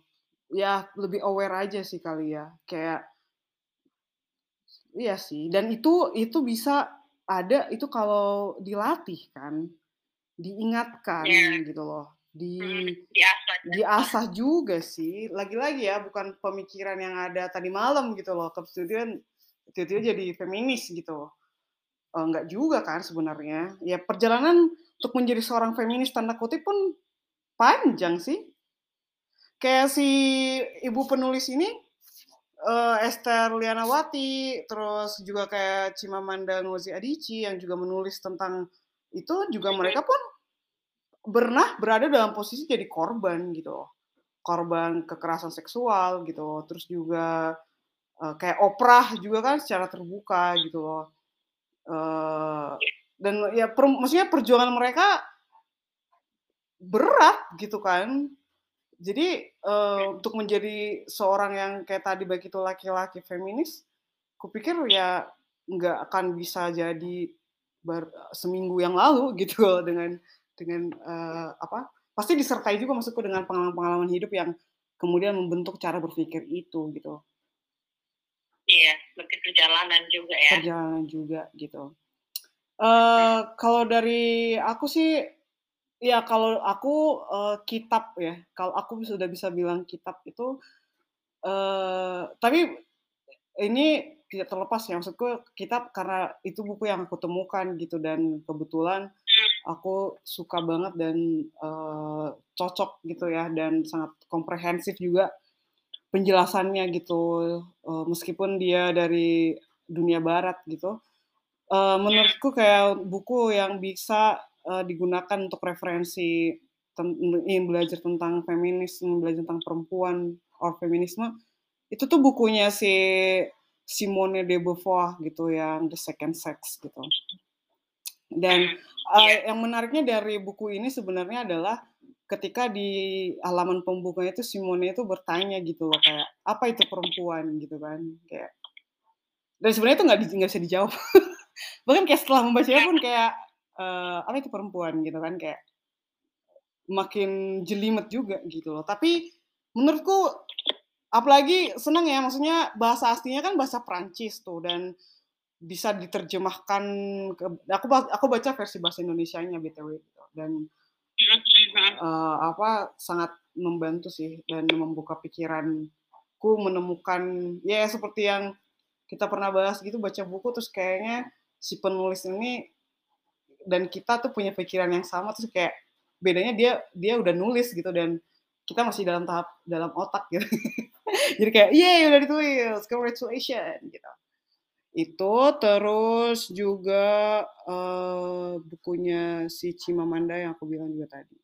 ya lebih aware aja sih kali ya, kayak iya sih, dan itu itu bisa ada itu kalau dilatih kan, diingatkan yeah. gitu loh. Di, hmm, diasah, diasah juga sih, lagi-lagi ya bukan pemikiran yang ada tadi malam gitu loh, kemudian tiba-tiba jadi feminis gitu, oh, nggak juga kan sebenarnya ya, perjalanan untuk menjadi seorang feminis tanda kutip pun panjang sih, kayak si ibu penulis ini uh, Esther Lianawati, terus juga kayak Chimamanda Ngozi Adichie yang juga menulis tentang itu juga, mereka pun pernah berada dalam posisi jadi korban gitu, korban kekerasan seksual gitu, terus juga uh, kayak Oprah juga kan secara terbuka gitu loh, uh, dan ya per, maksudnya perjuangan mereka berat gitu kan, jadi uh, untuk menjadi seorang yang kayak tadi baik itu laki-laki feminis, kupikir ya nggak akan bisa jadi ber, seminggu yang lalu gitu loh, dengan dengan uh, apa pasti disertai juga maksudku dengan pengalaman-pengalaman hidup yang kemudian membentuk cara berpikir itu gitu. Iya, berarti perjalanan juga ya. Perjalanan juga gitu. Uh, kalau dari aku sih, ya kalau aku uh, kitab ya, kalau aku sudah bisa bilang kitab itu, uh, tapi ini tidak terlepas ya maksudku kitab karena itu buku yang aku temukan gitu dan kebetulan aku suka banget dan uh, cocok gitu ya, dan sangat komprehensif juga. penjelasannya gitu, uh, meskipun dia dari dunia barat gitu. Uh, menurutku kayak buku yang bisa uh, digunakan untuk referensi ten- yang belajar tentang feminis, yang belajar tentang perempuan or feminisme, itu tuh bukunya si Simone de Beauvoir gitu, yang The Second Sex gitu. Dan uh, yang menariknya dari buku ini sebenarnya adalah ketika di halaman pembukanya itu Simone itu bertanya gitu loh, kayak apa itu perempuan gitu kan, kayak. Dan sebenarnya itu nggak nggak bisa dijawab. Bahkan kayak setelah membacanya pun kayak uh, apa itu perempuan gitu kan, kayak makin jelimet juga gitu loh. Tapi menurutku apalagi senang ya, maksudnya bahasa aslinya kan bahasa Perancis tuh, dan bisa diterjemahkan ke, aku aku baca versi bahasa Indonesianya B T W gitu. Dan uh, apa sangat membantu sih dan membuka pikiranku menemukan ya seperti yang kita pernah bahas gitu, baca buku terus kayaknya si penulis ini dan kita tuh punya pikiran yang sama, terus kayak bedanya dia dia udah nulis gitu dan kita masih dalam tahap dalam otak gitu. Jadi kayak, yeay udah ditulis, congratulations gitu. Itu terus juga uh, bukunya si Chimamanda yang aku bilang juga tadi.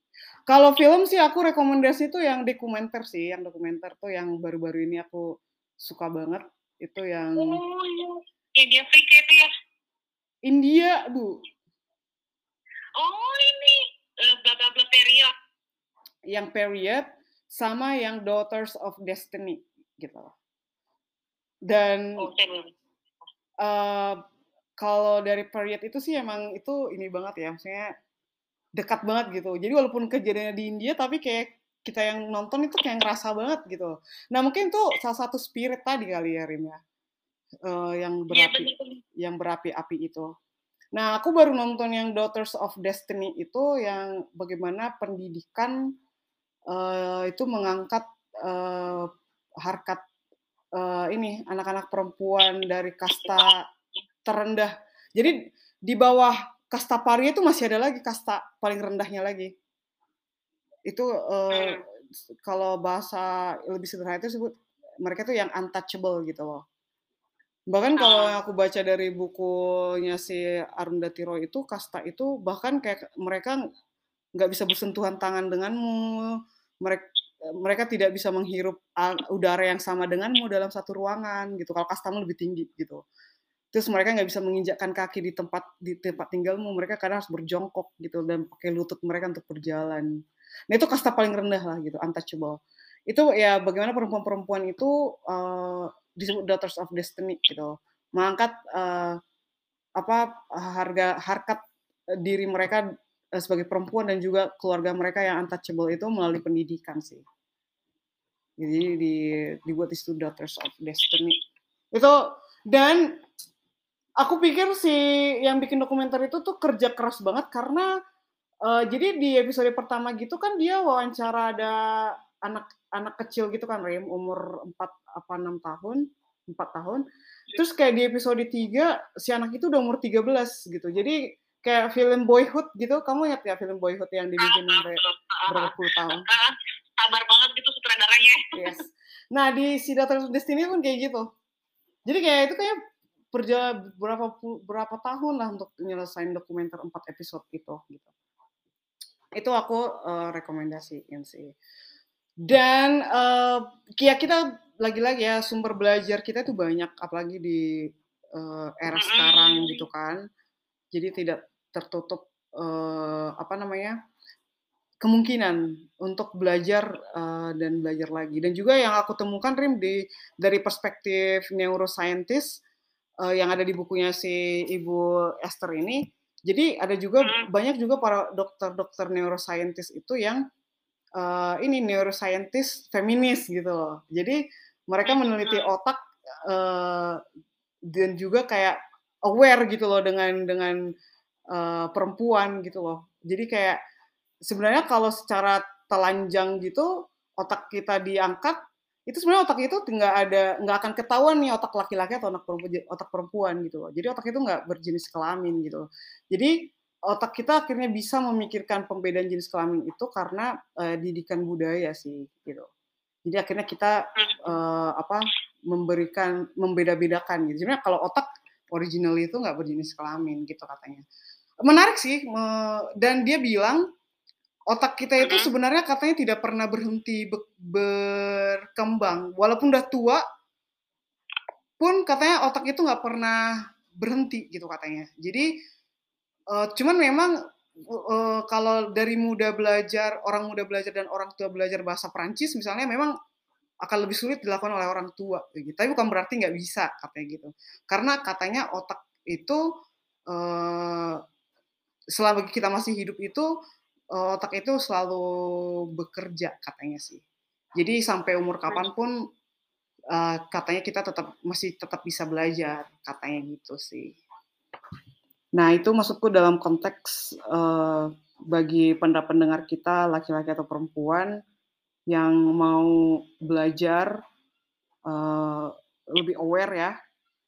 Kalau film sih aku rekomendasi tuh yang dokumenter sih, yang dokumenter tuh yang baru-baru ini aku suka banget. Itu yang oh, ya di Afrika itu ya? India, Bu. Oh, ini bla bla bla period. Yang period sama yang Daughters of Destiny gitu. Dan oh, uh, kalau dari period itu sih emang itu ini banget ya, maksudnya dekat banget gitu. Jadi walaupun kejadiannya di India tapi kayak kita yang nonton itu kayak ngerasa banget gitu. Nah mungkin tuh salah satu spirit tadi kali ya Rim ya, uh, yang berapi ya, yang berapi-api itu. Nah, aku baru nonton yang Daughters of Destiny itu, yang bagaimana pendidikan uh, itu mengangkat uh, harkat uh, ini anak-anak perempuan dari kasta terendah. Jadi di bawah kasta pariah itu masih ada lagi kasta paling rendahnya lagi. Itu uh, kalau bahasa lebih sederhana itu disebut mereka tuh yang untouchable gitu loh. Bahkan kalau yang aku baca dari bukunya si Arundhati Roy itu, kasta itu bahkan kayak mereka nggak bisa bersentuhan tangan denganmu, mereka mereka tidak bisa menghirup udara yang sama denganmu dalam satu ruangan gitu. Kalau kastamu lebih tinggi gitu, terus mereka nggak bisa menginjakkan kaki di tempat di tempat tinggalmu, mereka kadang harus berjongkok gitu dan pakai lutut mereka untuk berjalan. Nah itu kasta paling rendah lah gitu, untouchable. Itu ya bagaimana perempuan-perempuan itu uh, disebut Daughters of Destiny gitu, mengangkat uh, apa harga harkat diri mereka sebagai perempuan dan juga keluarga mereka yang untouchable itu melalui pendidikan sih. Jadi di dibuat itu Daughters of Destiny itu. Dan aku pikir si yang bikin dokumenter itu tuh kerja keras banget karena uh, jadi di episode pertama gitu kan dia wawancara ada anak anak kecil gitu kan Rim, umur empat apa enam tahun, empat tahun. Terus kayak di episode tiga si anak itu udah umur tiga belas gitu. Jadi kayak film Boyhood gitu. Kamu ingat ya film Boyhood yang dibikin ah, dari ah, berapa puluh tahun? Ah, sabar banget gitu sutradaranya. Yes. Nah, di si Daughters of Destiny pun kayak gitu. Jadi kayak itu kayak berjalan berapa berapa tahun lah untuk nyelesain dokumenter empat episode itu gitu. Itu aku uh, rekomendasiin sih. Dan uh, ya kita lagi-lagi ya sumber belajar kita itu banyak, apalagi di uh, era sekarang gitu kan. Jadi tidak tertutup uh, apa namanya kemungkinan untuk belajar uh, dan belajar lagi. Dan juga yang aku temukan Rim di dari perspektif neuroscientist uh, yang ada di bukunya si Ibu Esther ini. Jadi ada juga banyak juga para dokter-dokter neuroscientist itu yang Uh, ini neuroscientist feminis gitu loh. Jadi mereka meneliti otak uh, dan juga kayak aware gitu loh dengan dengan uh, perempuan gitu loh. Jadi kayak sebenarnya kalau secara telanjang gitu otak kita diangkat itu sebenarnya otak itu nggak ada nggak akan ketahuan nih otak laki-laki atau anak perempuan, otak perempuan gitu loh. Jadi otak itu nggak berjenis kelamin gitu loh. Jadi otak kita akhirnya bisa memikirkan pembedaan jenis kelamin itu karena uh, didikan budaya sih gitu. Jadi akhirnya kita uh, apa memberikan membeda-bedakan gitu. Sebenarnya kalau otak original itu nggak berjenis kelamin gitu katanya. Menarik sih, me- dan dia bilang otak kita itu sebenarnya katanya tidak pernah berhenti be- berkembang. Walaupun udah tua pun katanya otak itu nggak pernah berhenti gitu katanya. Jadi uh, cuman memang Uh, kalau dari muda belajar, orang muda belajar dan orang tua belajar bahasa Perancis misalnya, memang akan lebih sulit dilakukan oleh orang tua gitu. Tapi bukan berarti nggak bisa katanya gitu, karena katanya otak itu uh, selama kita masih hidup itu uh, otak itu selalu bekerja katanya sih. Jadi sampai umur kapanpun uh, katanya kita tetap masih tetap bisa belajar katanya gitu sih. Nah, itu maksudku dalam konteks uh, bagi pendengar kita, laki-laki atau perempuan, yang mau belajar uh, lebih aware ya,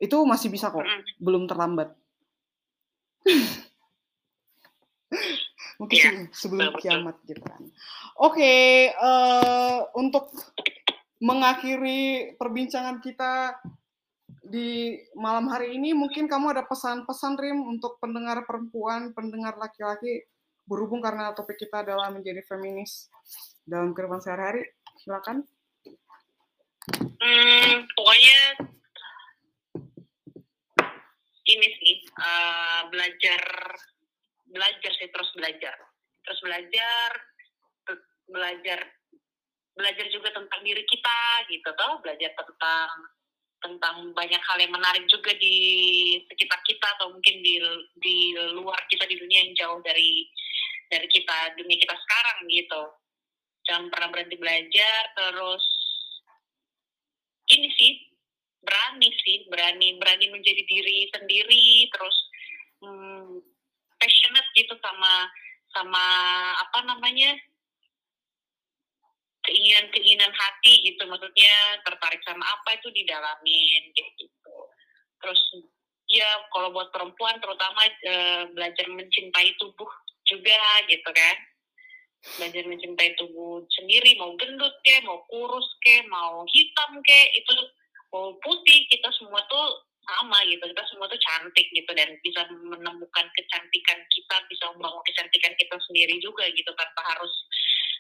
itu masih bisa kok, belum terlambat. Mungkin yeah, sebelum betul. Kiamat gitu kan. Oke, okay, uh, untuk mengakhiri perbincangan kita di malam hari ini, mungkin kamu ada pesan-pesan, Rim, untuk pendengar perempuan, pendengar laki-laki, berhubung karena topik kita adalah menjadi feminis dalam kehidupan sehari-hari. Silakan. Hmm, pokoknya ini sih, uh, belajar, belajar sih, terus belajar, terus belajar, ter- belajar, belajar juga tentang diri kita gitu, toh, belajar tentang tentang banyak hal yang menarik juga di sekitar kita atau mungkin di di luar kita, di dunia yang jauh dari dari kita, dunia kita sekarang gitu. Jangan pernah berhenti belajar, terus ini sih berani sih berani berani menjadi diri sendiri, terus hmm, passionate gitu sama sama apa namanya keinginan-keinginan hati gitu, maksudnya tertarik sama apa itu didalamin gitu. Terus ya kalau buat perempuan terutama e, belajar mencintai tubuh juga gitu kan, belajar mencintai tubuh sendiri, mau gendut ke, mau kurus ke, mau hitam ke, itu mau putih, kita semua tuh sama gitu, kita semua tuh cantik gitu, dan bisa menemukan kecantikan kita, bisa membangun kecantikan kita sendiri juga gitu, tanpa harus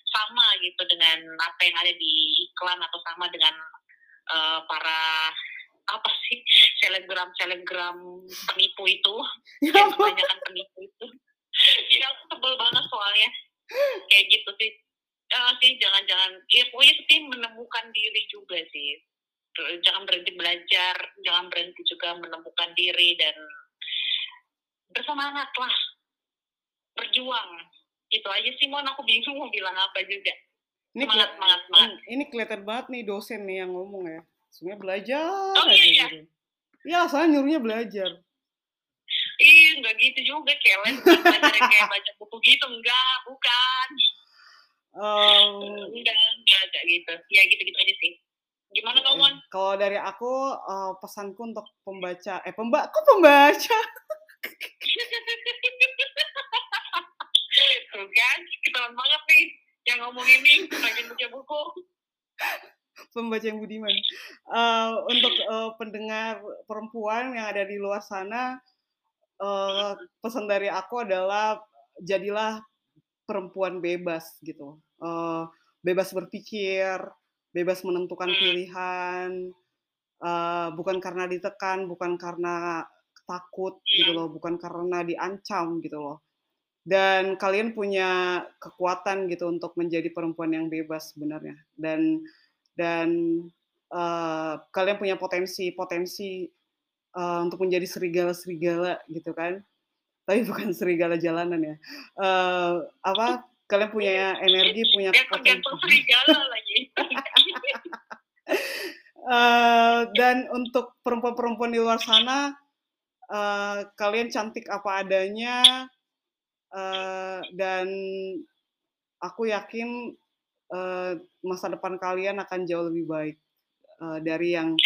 sama gitu dengan apa yang ada di iklan atau sama dengan uh, para apa sih selebgram-selebgram penipu itu yang kebanyakan penipu itu ya tebel banget soalnya kayak gitu sih uh, sih jangan-jangan ya pokoknya sih menemukan diri juga sih, jangan berhenti belajar, jangan berhenti juga menemukan diri, dan bersemangatlah berjuang. Itu aja sih, Mon, aku bingung mau bilang apa juga. Ini semangat, semangat, semangat. Ini kelihatan banget nih dosen nih yang ngomong ya. Sebenarnya belajar oh, aja iya, gitu. Iya, ya, soalnya nyuruhnya belajar. Ih, enggak gitu juga, cewek. Belajar kayak baca buku gitu, enggak, bukan. Um, enggak, enggak, enggak gitu. Ya gitu-gitu aja sih. Gimana kamu, Mon? Kalau dari aku, uh, pesanku untuk pembaca, eh pemba, kok pembaca? Kan, keren banget nih yang ngomong ini, bagian baca buku. Pembaca yang budiman. Uh, untuk uh, pendengar perempuan yang ada di luar sana, uh, pesan dari aku adalah jadilah perempuan bebas gitu. Uh, bebas berpikir, bebas menentukan pilihan, uh, bukan karena ditekan, bukan karena takut gitu loh, bukan karena diancam gitu loh. Dan kalian punya kekuatan gitu untuk menjadi perempuan yang bebas sebenarnya, dan dan uh, kalian punya potensi-potensi uh, untuk menjadi serigala-serigala gitu kan, tapi bukan serigala jalanan ya, uh, apa kalian punya energi, punya kekuatan serigala lagi. uh, dan untuk perempuan-perempuan di luar sana, uh, kalian cantik apa adanya. Uh, dan aku yakin uh, masa depan kalian akan jauh lebih baik uh, dari yang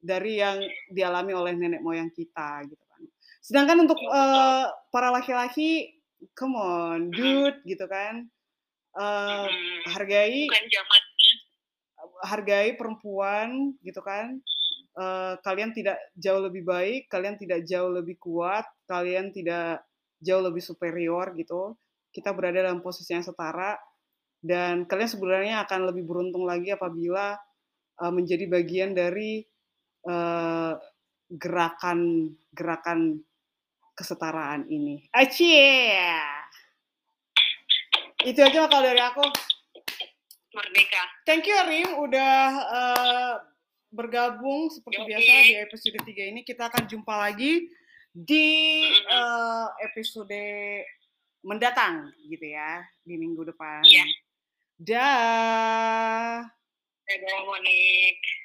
dari yang dialami oleh nenek moyang kita gitu kan. Sedangkan untuk uh, para laki-laki, come on dude gitu kan, uh, hargai hargai perempuan gitu kan. Uh, kalian tidak jauh lebih baik, kalian tidak jauh lebih kuat, kalian tidak jauh lebih superior gitu. Kita berada dalam posisi yang setara dan kalian sebenarnya akan lebih beruntung lagi apabila uh, menjadi bagian dari uh, gerakan gerakan kesetaraan ini. Acie! Itu aja kalau dari aku. Merdeka. Thank you Arim udah uh, bergabung seperti biasa di episode tiga ini. Kita akan jumpa lagi di uh, episode mendatang gitu ya, di minggu depan. Iya. Dah. Dadah Monik.